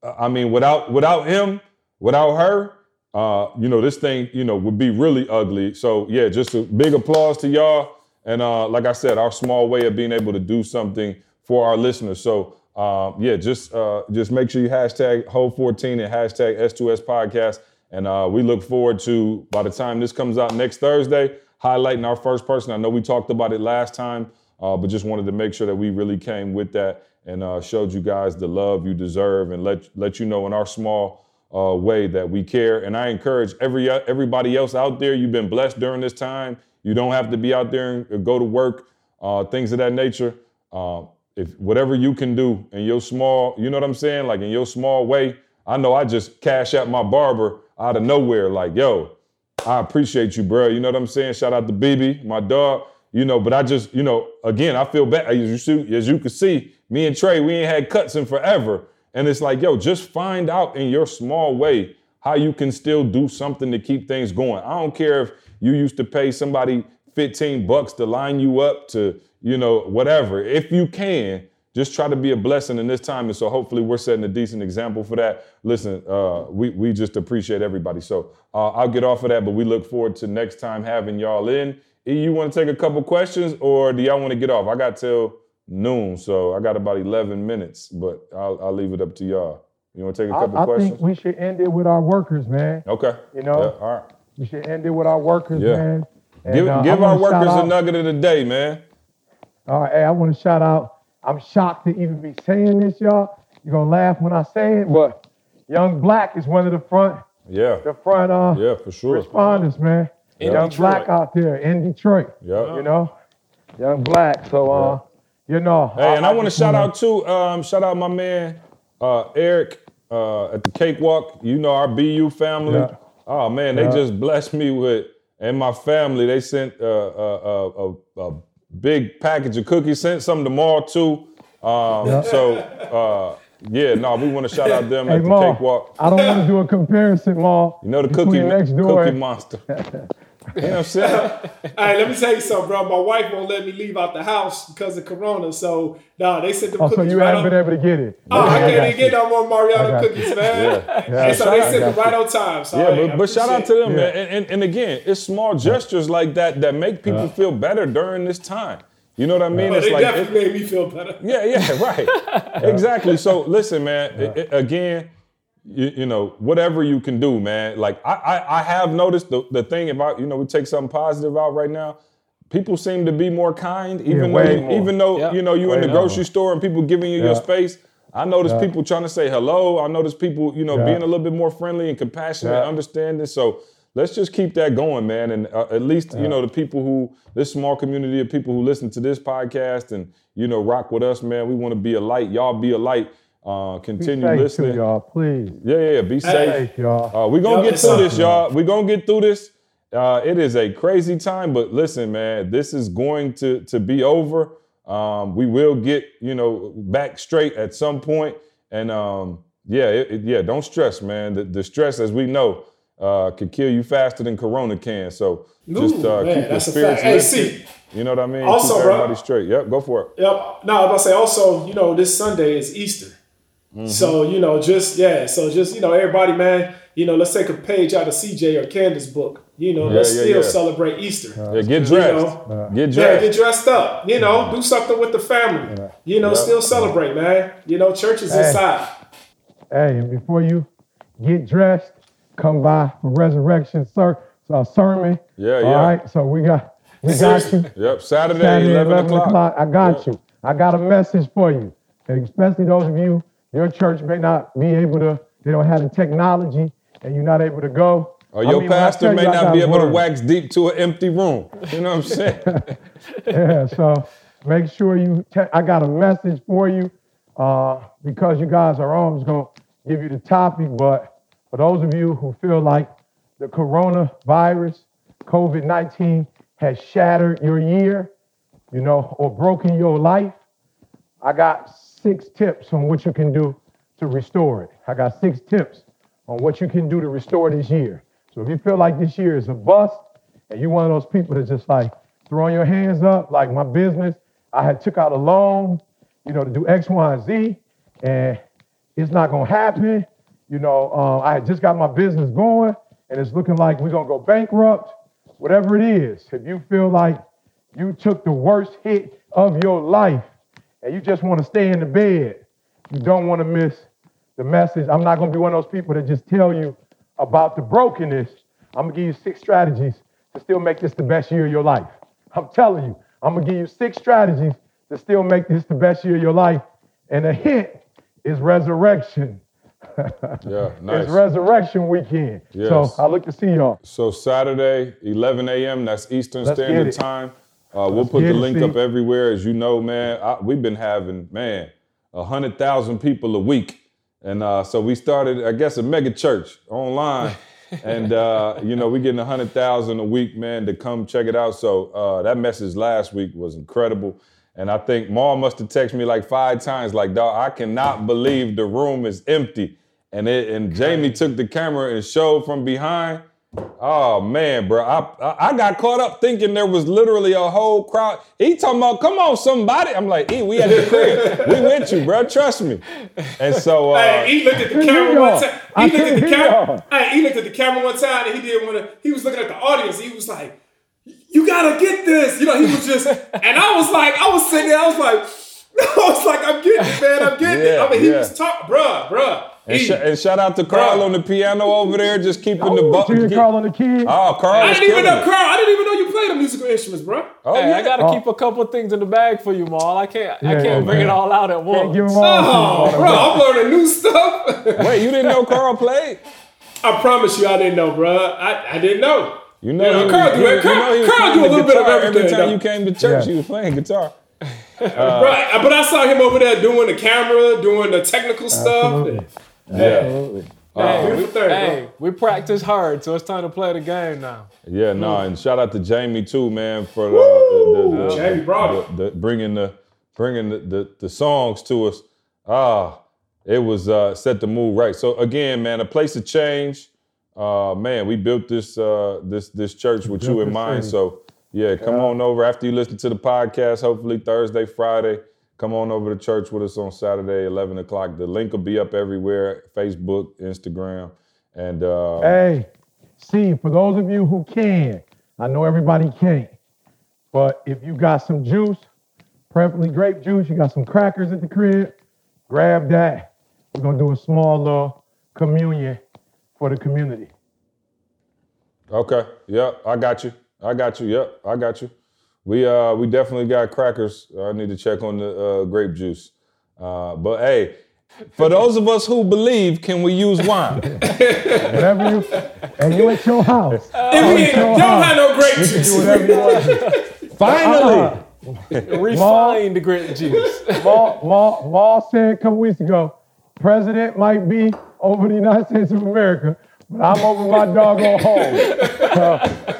I mean, without without him, without her, uh, you know, this thing, you know, would be really ugly. So, yeah, just a big applause to y'all. And uh, like I said, our small way of being able to do something for our listeners. So, uh, yeah, just uh, just make sure you hashtag Whole fourteen and hashtag S two S podcast. And uh, we look forward to, by the time this comes out next Thursday, highlighting our first person. I know we talked about it last time, uh, but just wanted to make sure that we really came with that and uh, showed you guys the love you deserve and let let you know in our small uh, way that we care. And I encourage every everybody else out there, you've been blessed during this time. You don't have to be out there and go to work, uh, things of that nature. Uh, if whatever you can do in your small, you know what I'm saying? Like in your small way, I know I just cash out my barber out of nowhere. Like, yo, I appreciate you, bro. You know what I'm saying? Shout out to B B, my dog, you know, but I just, you know, again, I feel bad. As you see, as you can see, me and Trey, we ain't had cuts in forever. And it's like, yo, just find out in your small way how you can still do something to keep things going. I don't care if you used to pay somebody fifteen bucks to line you up to, you know, whatever. If you can, just try to be a blessing in this time. And so hopefully we're setting a decent example for that. Listen, uh, we, we just appreciate everybody. So uh, I'll get off of that, but we look forward to next time having y'all in. You want to take a couple questions or do y'all want to get off? I got till noon, so I got about eleven minutes, but I'll, I'll leave it up to y'all. You want to take a couple I, I questions? I think we should end it with our workers, man. Okay. You know? Yeah, all right. We should end it with our workers, yeah. man. And, give uh, give our workers a nugget of the day, man. All right, hey, I want to shout out. I'm shocked to even be saying this, y'all. You're going to laugh when I say it, but Young Black is one of the front, yeah. the front uh, yeah, for sure. responders, man. Yeah. Young Detroit. Black out there in Detroit, yeah. you know? Young Black, so, uh, yeah. you know. Hey, I, and I, I want to shout out, too, um, shout out my man, uh, Eric uh, at the Cakewalk. You know, our B U family. Yeah. Oh, man, they yeah. just blessed me with, and my family, they sent uh, a, a, a big package of cookies, sent some to Maul, too. Um, yeah. So, uh, yeah, no, we want to shout out them hey, at the Maul, Cakewalk. I don't want to do a comparison, Maul. You know the cookie, next door. Cookie monster. You know what I'm saying? Hey, let me tell you something, bro. My wife won't let me leave out the house because of Corona. So, nah, they sent them oh, cookies. Oh, so you right haven't up. been able to get it. Oh, yeah, I can't even get no more Mariana cookies, you. man. Yeah. Yeah. And so shout they sent them right you. on time. So, yeah, hey, but, but shout out to them, yeah. man. And, and, and again, it's small gestures like that that make people uh. feel better during this time. You know what I mean? Oh, it's they like, definitely it, made me feel better. Yeah, yeah, right. yeah. Exactly. So, listen, man, yeah. it, it, again, You, you know, whatever you can do, man. Like, I I, I have noticed the, the thing about, you know, we take something positive out right now. People seem to be more kind, even yeah, though, more. Even though yep. you know, you're way in the more. grocery store and people giving you yeah. your space. I noticed yeah. people trying to say hello. I noticed people, you know, yeah. being a little bit more friendly and compassionate, yeah. and understanding. So let's just keep that going, man. And uh, at least, yeah. you know, the people who, this small community of people who listen to this podcast and, you know, rock with us, man. We want to be a light. Y'all be a light. Uh, continue be listening, y'all. Please, yeah, yeah, yeah. Be safe, hey, y'all. Uh, we're gonna Yo, get through this, y'all. We're gonna get through this. Uh, it is a crazy time, but listen, man, this is going to to be over. Um, we will get, you know, back straight at some point, and um, yeah, it, it, yeah. Don't stress, man. The, the stress, as we know, uh, could kill you faster than Corona can. So Ooh, just uh, man, keep your spirits lifted. You know what I mean? Also, keep everybody bro, straight. Yep, go for it. Yep. No, I was about to say. Also, you know, this Sunday is Easter. Mm-hmm. So, you know, just, yeah, so just, you know, everybody, man, you know, let's take a page out of C J or Candace's book. You know, yeah, let's yeah, still yeah. celebrate Easter. Uh, yeah, get dressed. You know, uh, get dressed. Yeah, get dressed up. You know, yeah. do something with the family. Yeah. You know, yeah. still celebrate, yeah. man. You know, church is hey. inside. Hey, and before you get dressed, come by for Resurrection ser- uh, Sermon. Yeah, yeah. All right, so we got we got you. Yep, Saturday, Saturday eleven o'clock. o'clock. I got yep. you. I got a message for you, especially those of you. Your church may not be able to, they don't have the technology, and you're not able to go. Or your I mean, pastor may you, not be able to wax deep to an empty room. You know what I'm saying? yeah, so make sure you, te- I got a message for you, uh, because you guys are on, I'm just going to give you the topic, but for those of you who feel like the coronavirus, covid nineteen has shattered your year, you know, or broken your life, I got six tips on what you can do to restore it. I got six tips on what you can do to restore this year. So if you feel like this year is a bust and you're one of those people that's just like throwing your hands up, like my business, I I had took out a loan, you know, to do X, Y, and Z, and it's not gonna happen. You know, um, I had just got my business going, and it's looking like we're gonna go bankrupt. Whatever it is, if you feel like you took the worst hit of your life, and you just want to stay in the bed, you don't want to miss the message. I'm not gonna be one of those people that just tell you about the brokenness. I'm gonna give you six strategies to still make this the best year of your life. I'm telling you, I'm gonna give you six strategies to still make this the best year of your life. And a hit is resurrection. Yeah, nice. It's resurrection weekend. Yes. So I look to see y'all. So Saturday, eleven a.m., that's Eastern Let's Standard Time. Uh, we'll Let's put the link up everywhere. As you know, man, I, we've been having, man, one hundred thousand people a week. And uh, so we started, I guess, a mega church online. And, uh, you know, we're getting one hundred thousand a week, man, to come check it out. So uh, that message last week was incredible. And I think Maul must have texted me like five times, like, dog, I cannot believe the room is empty. And it, and Jamie took the camera and showed from behind. Oh, man, bro. I I got caught up thinking there was literally a whole crowd. He talking about, come on, somebody. I'm like, E, we at the crib. We with you, bro. Trust me. And so... Uh, hey, he looked at the camera one time. He looked at the camera. Hey, he looked at the camera one time and he did one of... He was looking at the audience. He was like, you gotta get this. You know, he was just... And I was like, I was sitting there. I was like, I was like, I'm getting it, man. I'm getting yeah, it. I mean, he yeah. was talking, bruh, bruh. And, sh- and shout out to Carl on the piano over there, just keeping oh, the button. Keep- Carl on the keys. Oh, Carl! I didn't even know Carl. I didn't even know you played the musical instruments, bro. Oh, hey, yeah. I gotta oh. keep a couple of things in the bag for you, Maul. I can't. Yeah, I can't oh, bring man. it all out at once. Can't all oh, all bro, I'm learning new stuff. Wait, you didn't know Carl played? I promise you, I didn't know, bro. I, I didn't know. You know, you know Carl, was, Carl, you know was Carl do a little bit of everything. Every time though. you came to church, yeah. he was playing guitar. uh, bro, but I saw him over there doing the camera, doing the technical stuff. Yeah. Absolutely. Uh, hey, we, third, hey we practice hard, so it's time to play the game now. Yeah, no, nah, and shout out to Jamie too, man, for the, the, the, the Jamie brought the, the, bringing the bringing the, the, the songs to us. Ah, it was uh, set the mood right. So again, man, a place of change. Uh, man, we built this uh, this this church with you in mind. Thing. So yeah, come yeah. on over after you listen to the podcast. Hopefully Thursday, Friday. Come on over to church with us on Saturday, eleven o'clock. The link will be up everywhere, Facebook, Instagram, and... Uh, hey, see, for those of you who can, I know everybody can't, but if you got some juice, preferably grape juice, you got some crackers at the crib, grab that. We're going to do a small little communion for the community. Okay, yep, I got you. I got you, yep, I got you. We uh we definitely got crackers. I need to check on the uh, grape juice. Uh, but hey, for those of us who believe, can we use wine? Whatever you and you at your house. Uh, if we don't have no grape juice, you can do whatever you want. Finally, uh-huh. refine the grape juice. Maul, Maul, Maul said a couple weeks ago, president might be over the United States of America, but I'm over my doggone home. Uh,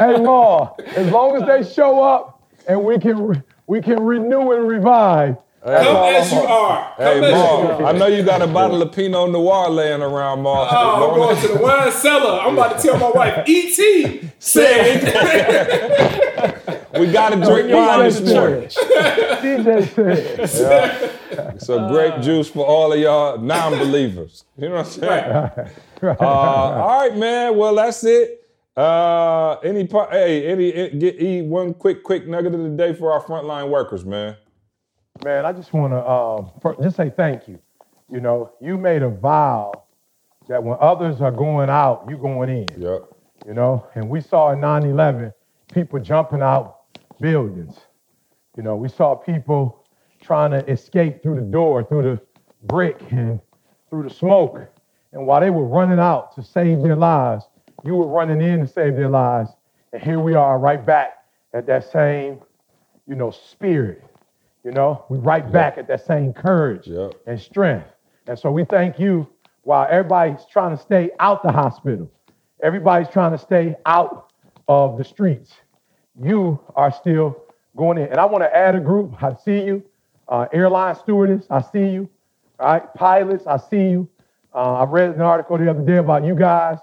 Hey, Maul, as long as they show up and we can re- we can renew and revive. Hey, come Maul, as you are. Hey, Maul, I know you got a bottle of Pinot Noir laying around, Maul. Oh, I'm going to the wine cellar. I'm about to tell my wife, E T said. We got to drink wine this morning. C J said. Yeah. So grape juice for all of y'all non-believers. You know what I'm saying? Right. Right. Uh, all right, man. Well, that's it. Uh, any part? Hey, any, any get E one quick, quick nugget of the day for our frontline workers, man. Man, I just want to uh, first, just say thank you. You know, you made a vow that when others are going out, you going in. Yep. You know, and we saw in nine eleven people jumping out buildings. You know, we saw people trying to escape through the door, through the brick, and through the smoke. And while they were running out to save their lives, you were running in to save their lives. And here we are right back at that same, you know, spirit. You know, we're right yep. back at that same courage yep. and strength. And so we thank you while everybody's trying to stay out the hospital. Everybody's trying to stay out of the streets. You are still going in. And I want to add a group. I see you. Uh, airline stewardess, I see you. All right, pilots, I see you. Uh, I read an article the other day about you guys.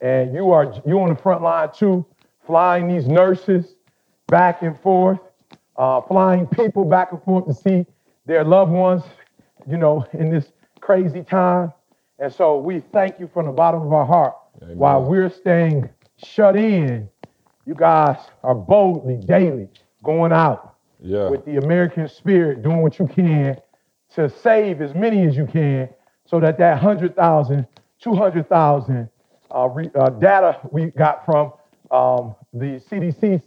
And you are you on the front line too, flying these nurses back and forth. uh, flying people back and forth to see their loved ones, you know, in this crazy time. And so we thank you from the bottom of our heart. Amen. While we're staying shut in, you guys are boldly, daily going out yeah. with the American spirit, doing what you can to save as many as you can so that that one hundred thousand, two hundred thousand uh, re- uh, data we got from um, the C D C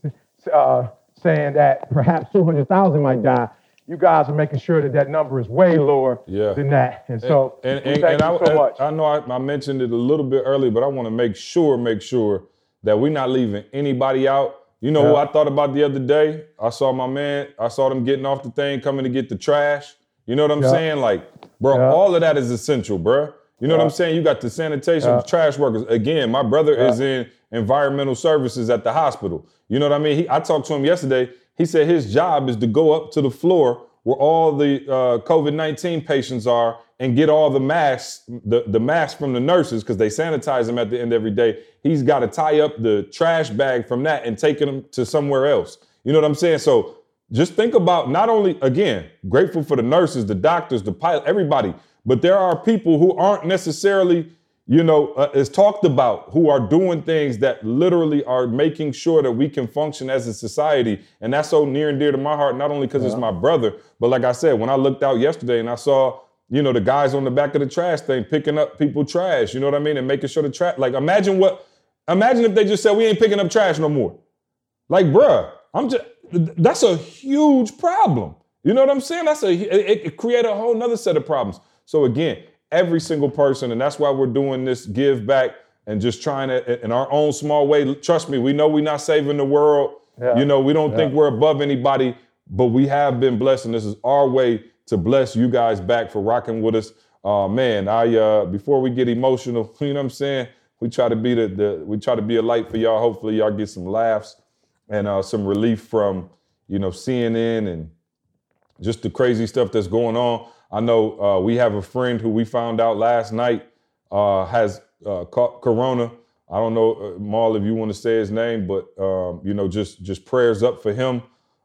uh, saying that perhaps two hundred thousand might die. You guys are making sure that that number is way lower yeah. than that. And so and, and, and, thank and you so I, much. I know I, I mentioned it a little bit earlier, but I want to make sure, make sure that we're not leaving anybody out. You know yeah. what I thought about the other day? I saw my man, I saw them getting off the thing, coming to get the trash. You know what I'm yeah. saying? Like, bro, yeah. all of that is essential, bro. You know yeah. what I'm saying? You got the sanitation, yeah. the trash workers. Again, my brother yeah. is in environmental services at the hospital. You know what I mean? He, I talked to him yesterday. He said his job is to go up to the floor where all the uh, COVID nineteen patients are and get all the masks, the, the masks from the nurses, because they sanitize them at the end of every day. He's got to tie up the trash bag from that and taking them to somewhere else. You know what I'm saying? So just think about not only, again, grateful for the nurses, the doctors, the pilot, everybody, but there are people who aren't necessarily, you know, uh, is talked about, who are doing things that literally are making sure that we can function as a society. And that's so near and dear to my heart, not only because yeah. it's my brother, but like I said, when I looked out yesterday and I saw, you know, the guys on the back of the trash thing picking up people trash, you know what I mean? And making sure the trash, like imagine what, imagine if they just said, we ain't picking up trash no more. Like, bruh, I'm just, that's a huge problem. You know what I'm saying? That's a, it, it create a whole nother set of problems. So again, every single person, and that's why we're doing this give back and just trying to, in our own small way, trust me, we know we're not saving the world. Yeah. You know, we don't yeah. think we're above anybody, but we have been blessed, and this is our way to bless you guys back for rocking with us. Uh, man, I uh, before we get emotional, you know what I'm saying? We try to be the, the we try to be a light for y'all. Hopefully y'all get some laughs and uh, some relief from, you know, C N N and just the crazy stuff that's going on. I know uh, we have a friend who we found out last night uh, has uh, caught corona. I don't know, uh, Maul, if you want to say his name, but, um, you know, just just prayers up for him,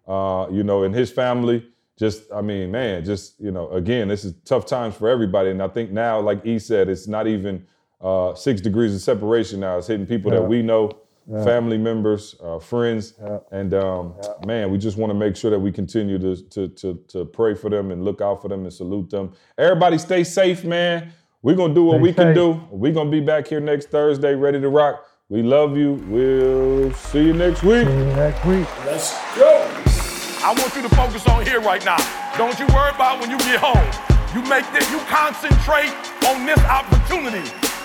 uh, you know, and his family. Just, I mean, man, just, you know, again, this is tough times for everybody. And I think now, like E said, it's not even uh, six degrees of separation now. It's hitting people yeah. that we know, yeah. family members, uh, friends. Yeah. And, um, yeah. man, we just want to make sure that we continue to, to, to, to pray for them and look out for them and salute them. Everybody stay safe, man. We're going to do what stay we safe. can do. We're going to be back here next Thursday, ready to rock. We love you. We'll see you next week. See you next week. Let's go. I want you to focus on here right now. Don't you worry about when you get home. You make this, you concentrate on this opportunity.